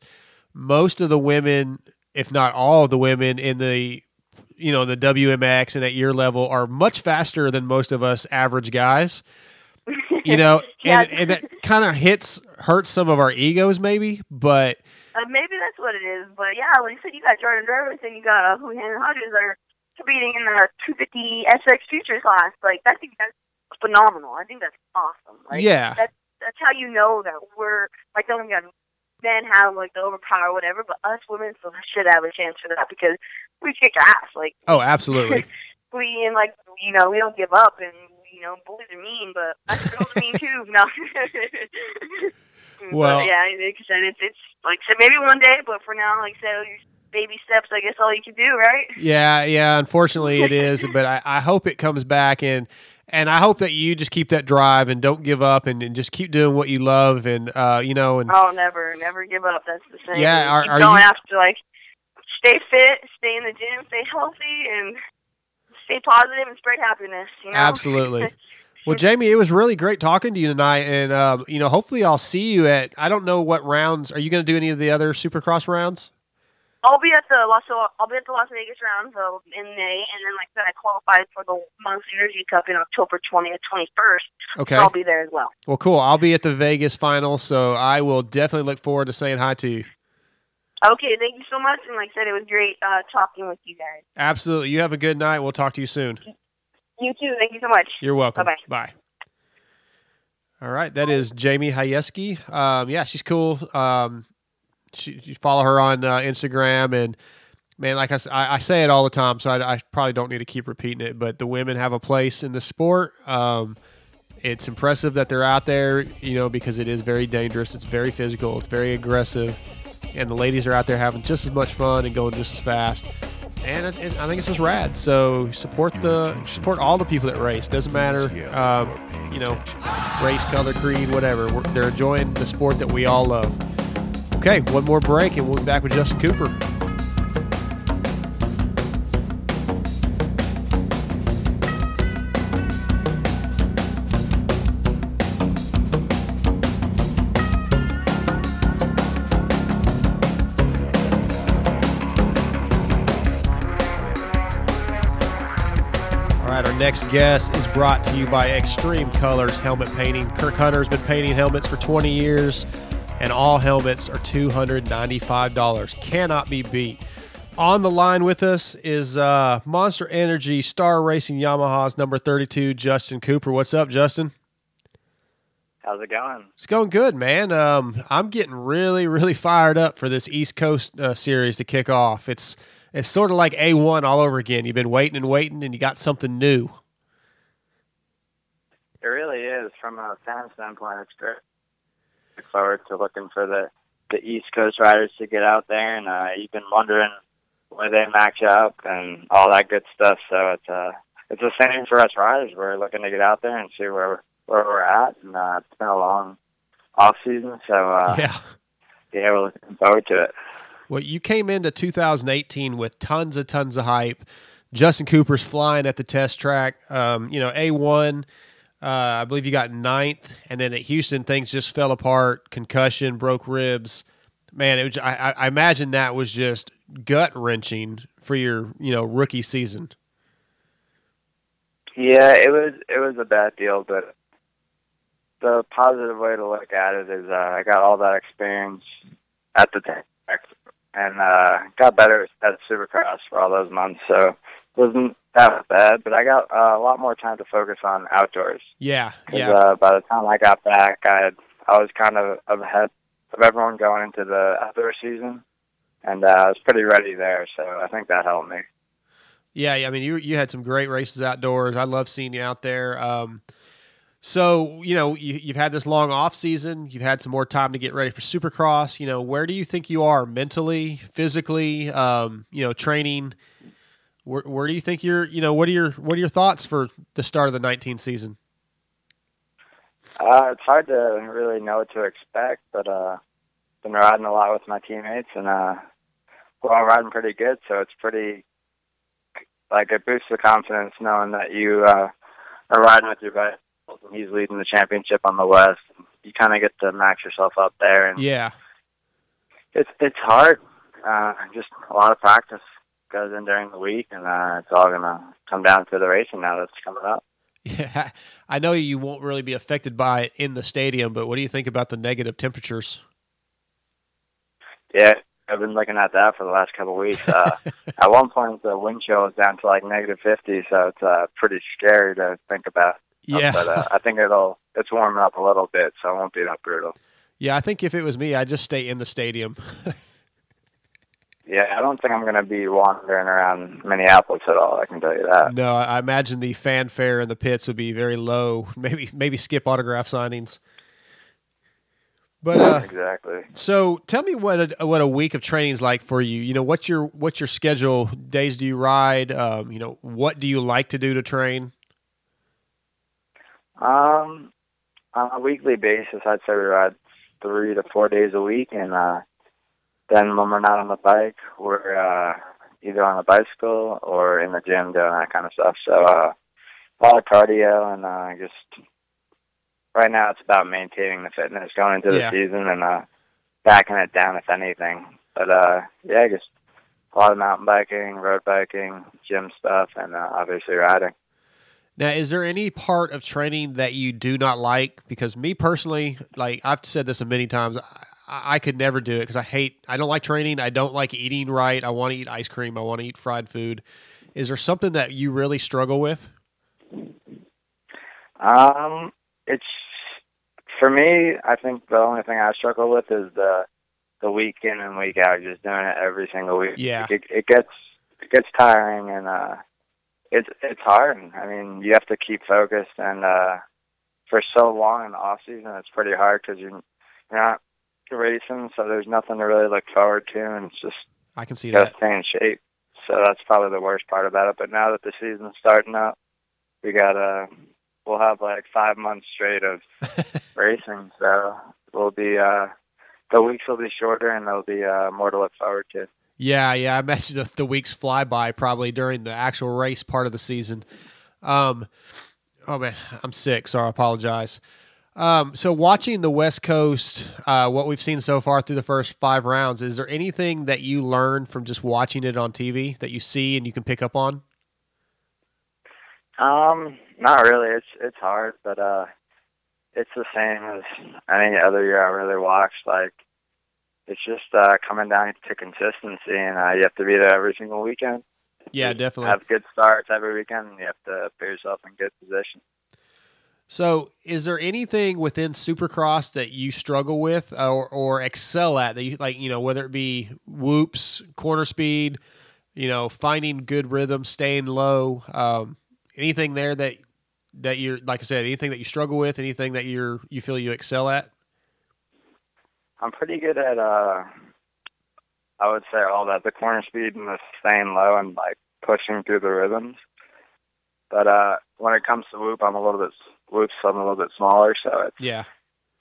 most of the women, if not all of the women in the you know, the W M X and at your level are much faster than most of us average guys, you know, yeah. and, and that kind of hits, hurts some of our egos maybe, but uh, maybe that's what it is. But yeah, like I said, you got Jordan Drivers and you got uh, Hannah Hodges are competing in the two fifty S X Futures class. Like, I think that's phenomenal. I think that's awesome. Like, yeah. That's, that's how you know that we're like, oh my God, men have like the overpower or whatever, but us women so should have a chance for that because we kick ass. Like, oh, absolutely. we and like you know we don't give up, and you know boys are mean, but us girls are mean too. No. Well, but, yeah, like I said, it's it's like so maybe one day, but for now, like I said, you're baby steps. I guess all you can do, right? Yeah, yeah. Unfortunately, it is, but I, I hope it comes back, and and I hope that you just keep that drive and don't give up, and, and just keep doing what you love, and uh, you know, and oh, never, never give up. That's the thing. Yeah, are, keep are going you... after like. Stay fit, stay in the gym, stay healthy, and stay positive and spread happiness. You know? Absolutely. Well, Jamie, it was really great talking to you tonight, and um, you know, hopefully I'll see you at, I don't know what rounds, are you going to do any of the other Supercross rounds? I'll be at the Las, I'll be at the Las Vegas round so in May, and then like I said, I qualified for the Monster Energy Cup in October twentieth, twenty-first. Okay. So I'll be there as well. Well, cool. I'll be at the Vegas final, so I will definitely look forward to saying hi to you. Okay, thank you so much, and like I said, it was great uh, talking with you guys. Absolutely. You have a good night. We'll talk to you soon. You too. Thank you so much. You're welcome. Bye-bye. Bye. All right, that is Jamie Gajewski. Um, yeah, she's cool. Um, she, you follow her on uh, Instagram, and, man, like I, I, I say it all the time, so I, I probably don't need to keep repeating it, but the women have a place in the sport. Um, it's impressive that they're out there, you know, because it is very dangerous. It's very physical. It's very aggressive. And the ladies are out there having just as much fun and going just as fast. And it, it, I think it's just rad. So support the support all the people that race. Doesn't matter, um, you know, race, color, creed, whatever. We're, they're enjoying the sport that we all love. Okay, one more break, and we'll be back with Justin Cooper. next guest is brought to you by Extreme Colors Helmet Painting. Kirk Hunter's been painting helmets for twenty years, and all helmets are two hundred ninety-five dollars. Cannot be beat. On the line with us is uh, Monster Energy Star Racing Yamaha's number thirty-two, Justin Cooper. What's up, Justin? How's it going? It's going good, man. Um, I'm getting really, really fired up for this East Coast uh, series to kick off. It's it's sort of like A one all over again. You've been waiting and waiting, and you got something new. It really is. From a fan standpoint, it's great. Look forward to looking for the, the East Coast riders to get out there, and uh, you've been wondering where they match up and all that good stuff. So it's uh, it's the same for us riders. We're looking to get out there and see where we're where we're at, and uh, it's been a long off season, so uh, yeah, yeah, we're looking forward to it. Well, you came into two thousand eighteen with tons of tons of hype. Justin Cooper's flying at the test track. Um, you know, A one, uh, I believe you got ninth, and then at Houston, things just fell apart. Concussion, broke ribs. Man, it was, I, I imagine that was just gut wrenching for your, you know, rookie season. Yeah, it was. It was a bad deal, but the positive way to look at it is uh, I got all that experience at the track and uh, got better at Supercross for all those months. So it wasn't that bad, but I got uh, a lot more time to focus on outdoors. Yeah, yeah. Uh, by the time I got back, I had, I was kind of ahead of everyone going into the outdoor season, and uh, I was pretty ready there. So I think that helped me. Yeah, I mean, you you had some great races outdoors. I love seeing you out there. Um, So, you know, you, you've had this long off season. You've had some more time to get ready for Supercross. You know, where do you think you are mentally, physically, um, you know, training? Where, where do you think you're, you know, what are your, what are your thoughts for the start of the nineteen season? Uh, it's hard to really know what to expect, but uh, been riding a lot with my teammates, and uh, we're all riding pretty good. So it's pretty, like, it boosts the confidence knowing that you uh, are riding with your best. He's leading the championship on the West. You kind of get to max yourself up there, and yeah, it's it's hard. Uh, just a lot of practice goes in during the week, and uh, it's all gonna come down to the racing now that's coming up. Yeah, I know you won't really be affected by it in the stadium, but what do you think about the negative temperatures? Yeah, I've been looking at that for the last couple of weeks. Uh, at one point, the wind chill was down to like negative fifty, so it's uh, pretty scary to think about. Yeah, but uh, I think it'll it's warming up a little bit, so it won't be that brutal. Yeah, I think if it was me, I'd just stay in the stadium. Yeah, I don't think I'm going to be wandering around Minneapolis at all. I can tell you that. No, I imagine the fanfare in the pits would be very low. Maybe maybe skip autograph signings. But uh, exactly. So tell me what a, what a week of training is like for you. You know, what's your what's your schedule? Days do you ride? Um, you know, what do you like to do to train? Um, on a weekly basis, I'd say we ride three to four days a week, and uh, then when we're not on the bike, we're uh, either on the bicycle or in the gym doing that kind of stuff. So uh, a lot of cardio, and uh, just right now it's about maintaining the fitness going into the yeah. season and uh, backing it down if anything. But uh, yeah, just a lot of mountain biking, road biking, gym stuff, and uh, obviously riding. Now, is there any part of training that you do not like? Because me personally, like I've said this many times, I, I could never do it because I hate, I don't like training. I don't like eating right. I want to eat ice cream. I want to eat fried food. Is there something that you really struggle with? Um, it's, for me, I think the only thing I struggle with is the the week in and week out, just doing it every single week. Yeah. It, it gets, it gets tiring, and, uh, It's it's hard. I mean, you have to keep focused, and uh, for so long in the off season, it's pretty hard because you're, you're not racing, so there's nothing to really look forward to, and it's just I can see you that stay in shape. So that's probably the worst part about it. But now that the season's starting up, we got uh, we'll have like five months straight of racing, so we'll be uh, the weeks will be shorter, and there'll be uh, more to look forward to. Yeah, yeah, I imagine the, the weeks fly by probably during the actual race part of the season. Um, oh, man, I'm sick, so I apologize. Um, so watching the West Coast, uh, what we've seen so far through the first five rounds, is there anything that you learned from just watching it on T V that you see and you can pick up on? Um, not really. It's it's hard, but uh, it's the same as any other year I really watched. Like, it's just uh, coming down to consistency, and uh, you have to be there every single weekend. Yeah, definitely. Have good starts every weekend, and you have to put yourself in good position. So, is there anything within Supercross that you struggle with or, or excel at that you like? You know, whether it be whoops, corner speed, you know, finding good rhythm, staying low, um, anything there that that you're like I said, anything that you struggle with, anything that you're you feel you excel at? I'm pretty good at, uh, I would say, all that the corner speed and the staying low and like pushing through the rhythms. But uh, when it comes to whoop, I'm a little bit whoops. I'm a little bit smaller, so it's yeah.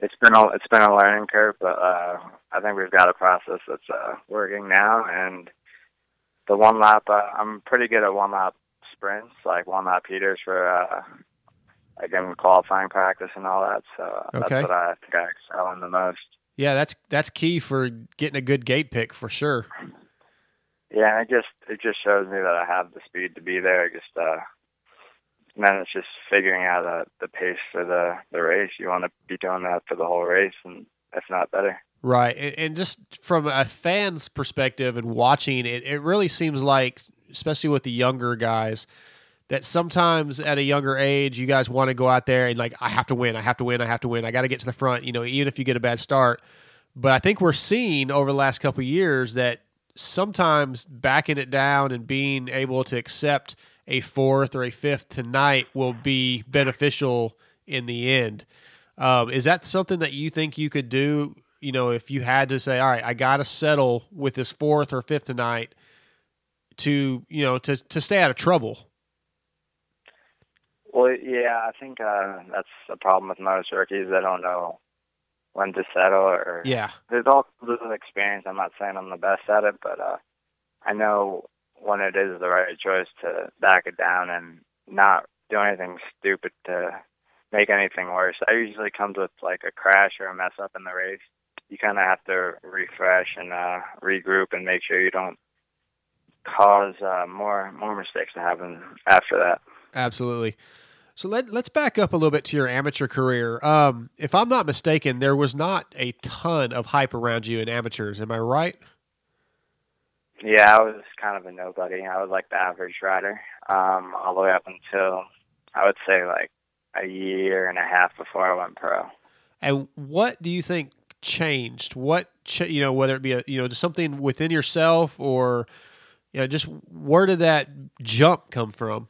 It's been a it's been a learning curve, but uh, I think we've got a process that's uh, working now. And the one lap, uh, I'm pretty good at one lap sprints, like one lap heaters for uh, again qualifying practice and all that. So uh, okay. That's what I think I excel in the most. Yeah, that's that's key for getting a good gate pick for sure. Yeah, it just it just shows me that I have the speed to be there. I just. Uh, And then it's just figuring out uh, the pace for the, the race. You want to be doing that for the whole race, and if not better. Right. And, and just from a fan's perspective and watching, it, it really seems like, especially with the younger guys, that sometimes at a younger age, you guys want to go out there and like, I have to win, I have to win, I have to win. I got to get to the front, you know, even if you get a bad start. But I think we're seeing over the last couple of years that sometimes backing it down and being able to accept a fourth or a fifth tonight will be beneficial in the end. Um, is that something that you think you could do? You know, if you had to say, all right, I got to settle with this fourth or fifth tonight to, you know, to, to stay out of trouble. Well, yeah, I think, uh, that's the problem with most rookies. They don't know when to settle or, yeah, there's all there's an experience. I'm not saying I'm the best at it, but, uh, I know, when it is the right choice to back it down and not do anything stupid to make anything worse. That usually comes with like a crash or a mess up in the race. You kind of have to refresh and uh, regroup and make sure you don't cause uh, more more mistakes to happen after that. Absolutely. So let, let's back up a little bit to your amateur career. Um, if I'm not mistaken, there was not a ton of hype around you in amateurs. Am I right? Yeah, I was kind of a nobody. I was like the average rider um, all the way up until, I would say, like a year and a half before I went pro. And what do you think changed? What, ch- you know, whether it be, a, you know, just something within yourself or, you know, just where did that jump come from?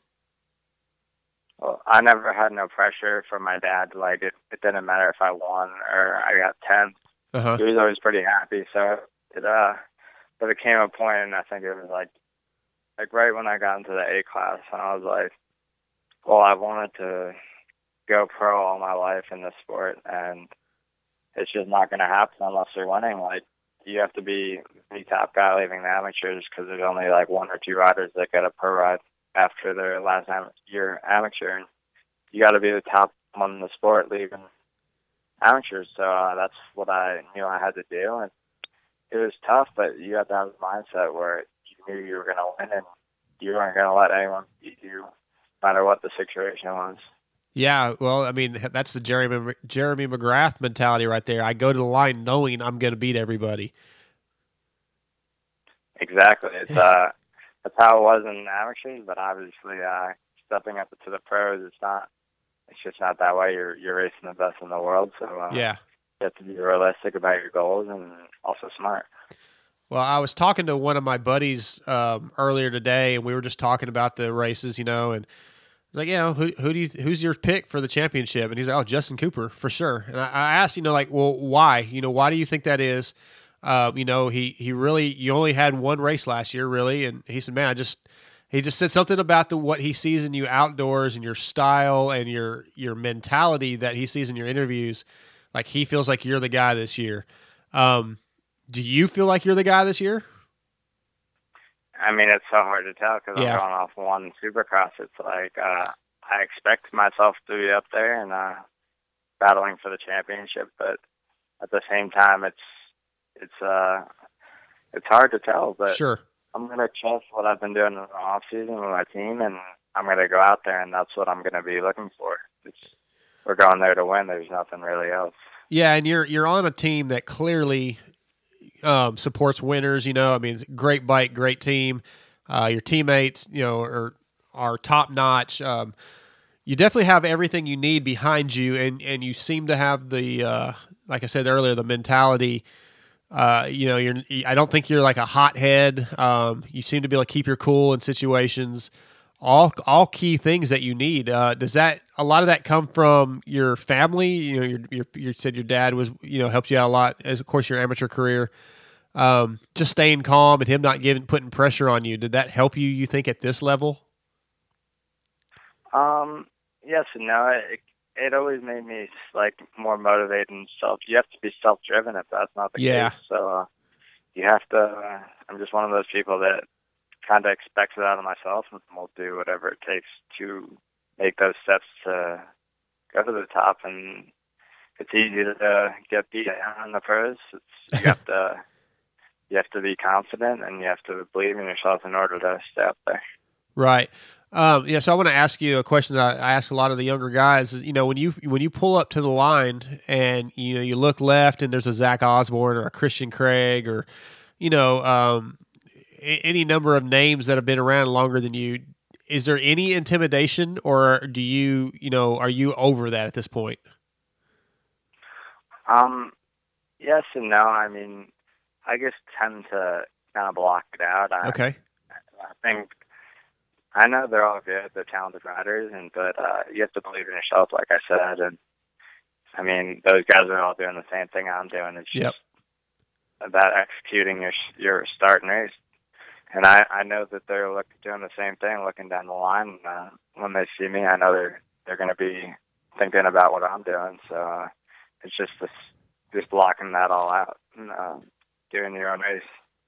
Well, I never had no pressure from my dad. Like, it, it didn't matter if I won or I got tenth. Uh-huh. He was always pretty happy, so it, uh... But it came a point, and I think it was like, like right when I got into the A class, and I was like, well, I wanted to go pro all my life in this sport, and it's just not going to happen unless you're winning. Like, you have to be the top guy leaving the amateurs because there's only like one or two riders that get a pro ride after their last am- year amateur, and you got to be the top one in the sport leaving amateurs. So uh, that's what I knew I had to do. And it was tough, but you had to have a mindset where you knew you were going to win and you weren't going to let anyone beat you, no matter what the situation was. Yeah, well, I mean, that's the Jeremy Jeremy McGrath mentality right there. I go to the line knowing I'm going to beat everybody. Exactly. It's uh, that's how it was in amateurs, but obviously uh, stepping up to the pros, it's not. It's just not that way. You're you're racing the best in the world, so uh, yeah. You have to be realistic about your goals and also smart. Well, I was talking to one of my buddies um, earlier today, and we were just talking about the races, you know, and I was like, you know, who, who do you, who's your pick for the championship? And he's like, oh, Justin Cooper, for sure. And I, I asked, you know, like, well, why? You know, why do you think that is? Uh, you know, he, he really, you only had one race last year, really. And he said, man, I just, he just said something about the what he sees in you outdoors and your style and your your mentality that he sees in your interviews. Like, he feels like you're the guy this year. Um, do you feel like you're the guy this year? I mean, it's so hard to tell because yeah. I'm going off one Supercross. It's like uh, I expect myself to be up there and uh, battling for the championship, but at the same time, it's it's uh, it's hard to tell. But sure. I'm going to trust what I've been doing in the offseason with my team, and I'm going to go out there, and that's what I'm going to be looking for. It's, we're going there to win. There's nothing really else. Yeah, and you're you're on a team that clearly um, supports winners. You know, I mean, it's a great bike, great team. Uh, your teammates, you know, are are top notch. Um, you definitely have everything you need behind you, and, and you seem to have the, uh, like I said earlier, the mentality. Uh, you know, you're. I don't think you're like a hothead. Um, you seem to be able to keep your cool in situations. All all key things that you need. Uh, does that a lot of that come from your family? You know, your your you said your dad was you know helped you out a lot as of course your amateur career. Um, just staying calm and him not giving putting pressure on you. Did that help you? You think at this level? Um. Yes and no. It, It always made me like more motivated and self. You have to be self-driven if that's not the yeah. case. So uh, you have to. Uh, I'm just one of those people that kind of expects it out of myself, and will do whatever it takes to make those steps to go to the top. And it's easy to uh, get beat on the pros. It's, you have to. You have to be confident, and you have to believe in yourself in order to stay up there. Right. Um, yeah, so I want to ask you a question that I, I ask a lot of the younger guys. You know, when you when you pull up to the line and you know you look left and there's a Zach Osborne or a Christian Craig or you know um, a- any number of names that have been around longer than you, is there any intimidation or do you you know are you over that at this point? Um, yes and no. I mean, I just tend to kind of block it out. I, okay, I think. I know they're all good, they're talented riders, and but uh, you have to believe in yourself, like I said. And I mean, those guys are all doing the same thing I'm doing. It's just yep. about executing your your start and race. And I, I know that they're look, doing the same thing, looking down the line. And, uh, when they see me, I know they're they're going to be thinking about what I'm doing. So uh, it's just this, just blocking that all out, and, uh, doing your own race.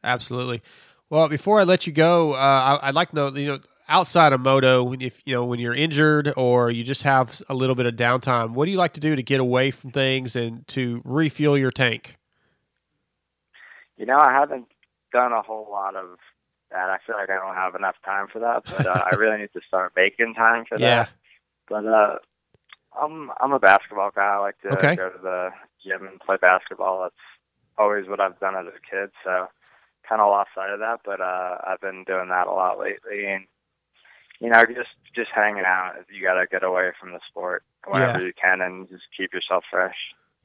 Absolutely. Well, before I let you go, uh, I, I'd like to know, you know. Outside of moto, when if you know when you're injured or you just have a little bit of downtime, what do you like to do to get away from things and to refuel your tank? You know, I haven't done a whole lot of that. I feel like I don't have enough time for that, but uh, I really need to start making time for yeah. that. But uh, I'm I'm a basketball guy. I like to okay. go to the gym and play basketball. That's always what I've done as a kid. So kind of lost sight of that, but uh, I've been doing that a lot lately. And you know, just, just hanging out. You got to get away from the sport whenever yeah. you can and just keep yourself fresh.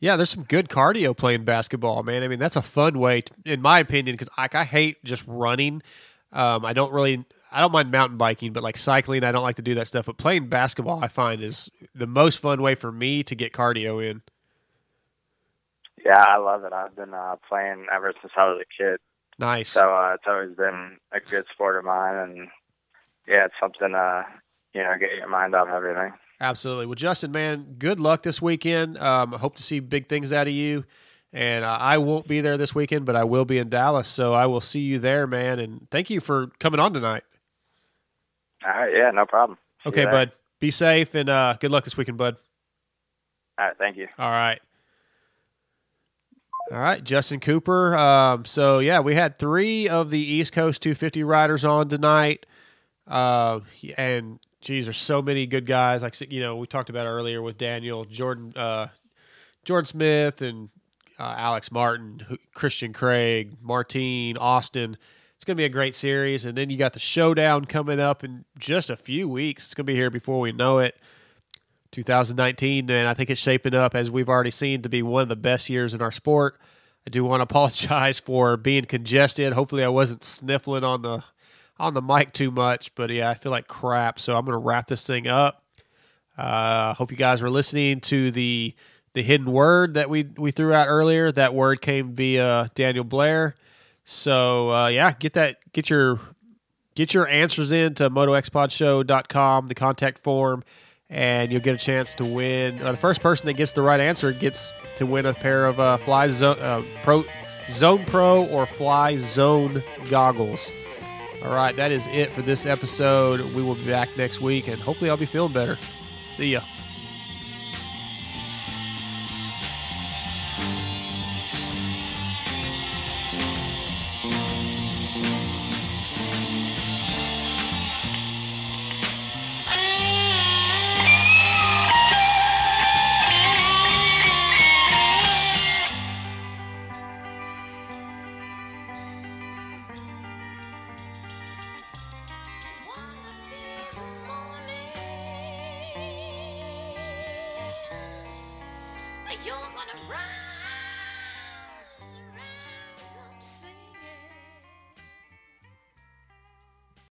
Yeah, there's some good cardio playing basketball, man. I mean, that's a fun way, to, in my opinion, because I, I hate just running. Um, I don't really, I don't mind mountain biking, but like cycling, I don't like to do that stuff. But playing basketball, I find, is the most fun way for me to get cardio in. Yeah, I love it. I've been uh, playing ever since I was a kid. Nice. So uh, it's always been a good sport of mine, and yeah, it's something, uh, you know, get your mind off everything. Absolutely. Well, Justin, man, good luck this weekend. Um, I hope to see big things out of you. And uh, I won't be there this weekend, but I will be in Dallas. So I will see you there, man. And thank you for coming on tonight. All right. Yeah, no problem. See okay, bud. Be safe and uh, good luck this weekend, bud. All right. Thank you. All right. All right, Justin Cooper. Um, so, yeah, we had three of the East Coast two fifty riders on tonight. Uh, and geez, there's so many good guys. Like, you know, we talked about earlier with Daniel, Jordan, uh, Jordan Smith and, uh, Alex Martin, Christian Craig, Martin, Austin. It's going to be a great series. And then you got the showdown coming up in just a few weeks. It's going to be here before we know it. twenty nineteen. And I think it's shaping up, as we've already seen, to be one of the best years in our sport. I do want to apologize for being congested. Hopefully I wasn't sniffling on the, on the mic too much, but yeah, I feel like crap. So I'm going to wrap this thing up. Uh, hope you guys were listening to the, the hidden word that we, we threw out earlier. That word came via Daniel Blair. So, uh, yeah, get that, get your, get your answers in to moto x pod show dot com, the contact form, and you'll get a chance to win. Uh, the first person that gets the right answer gets to win a pair of, uh, Fly Zone, uh, Pro Zone Pro or Fly Zone goggles. All right, that is it for this episode. We will be back next week, and hopefully I'll be feeling better. See ya.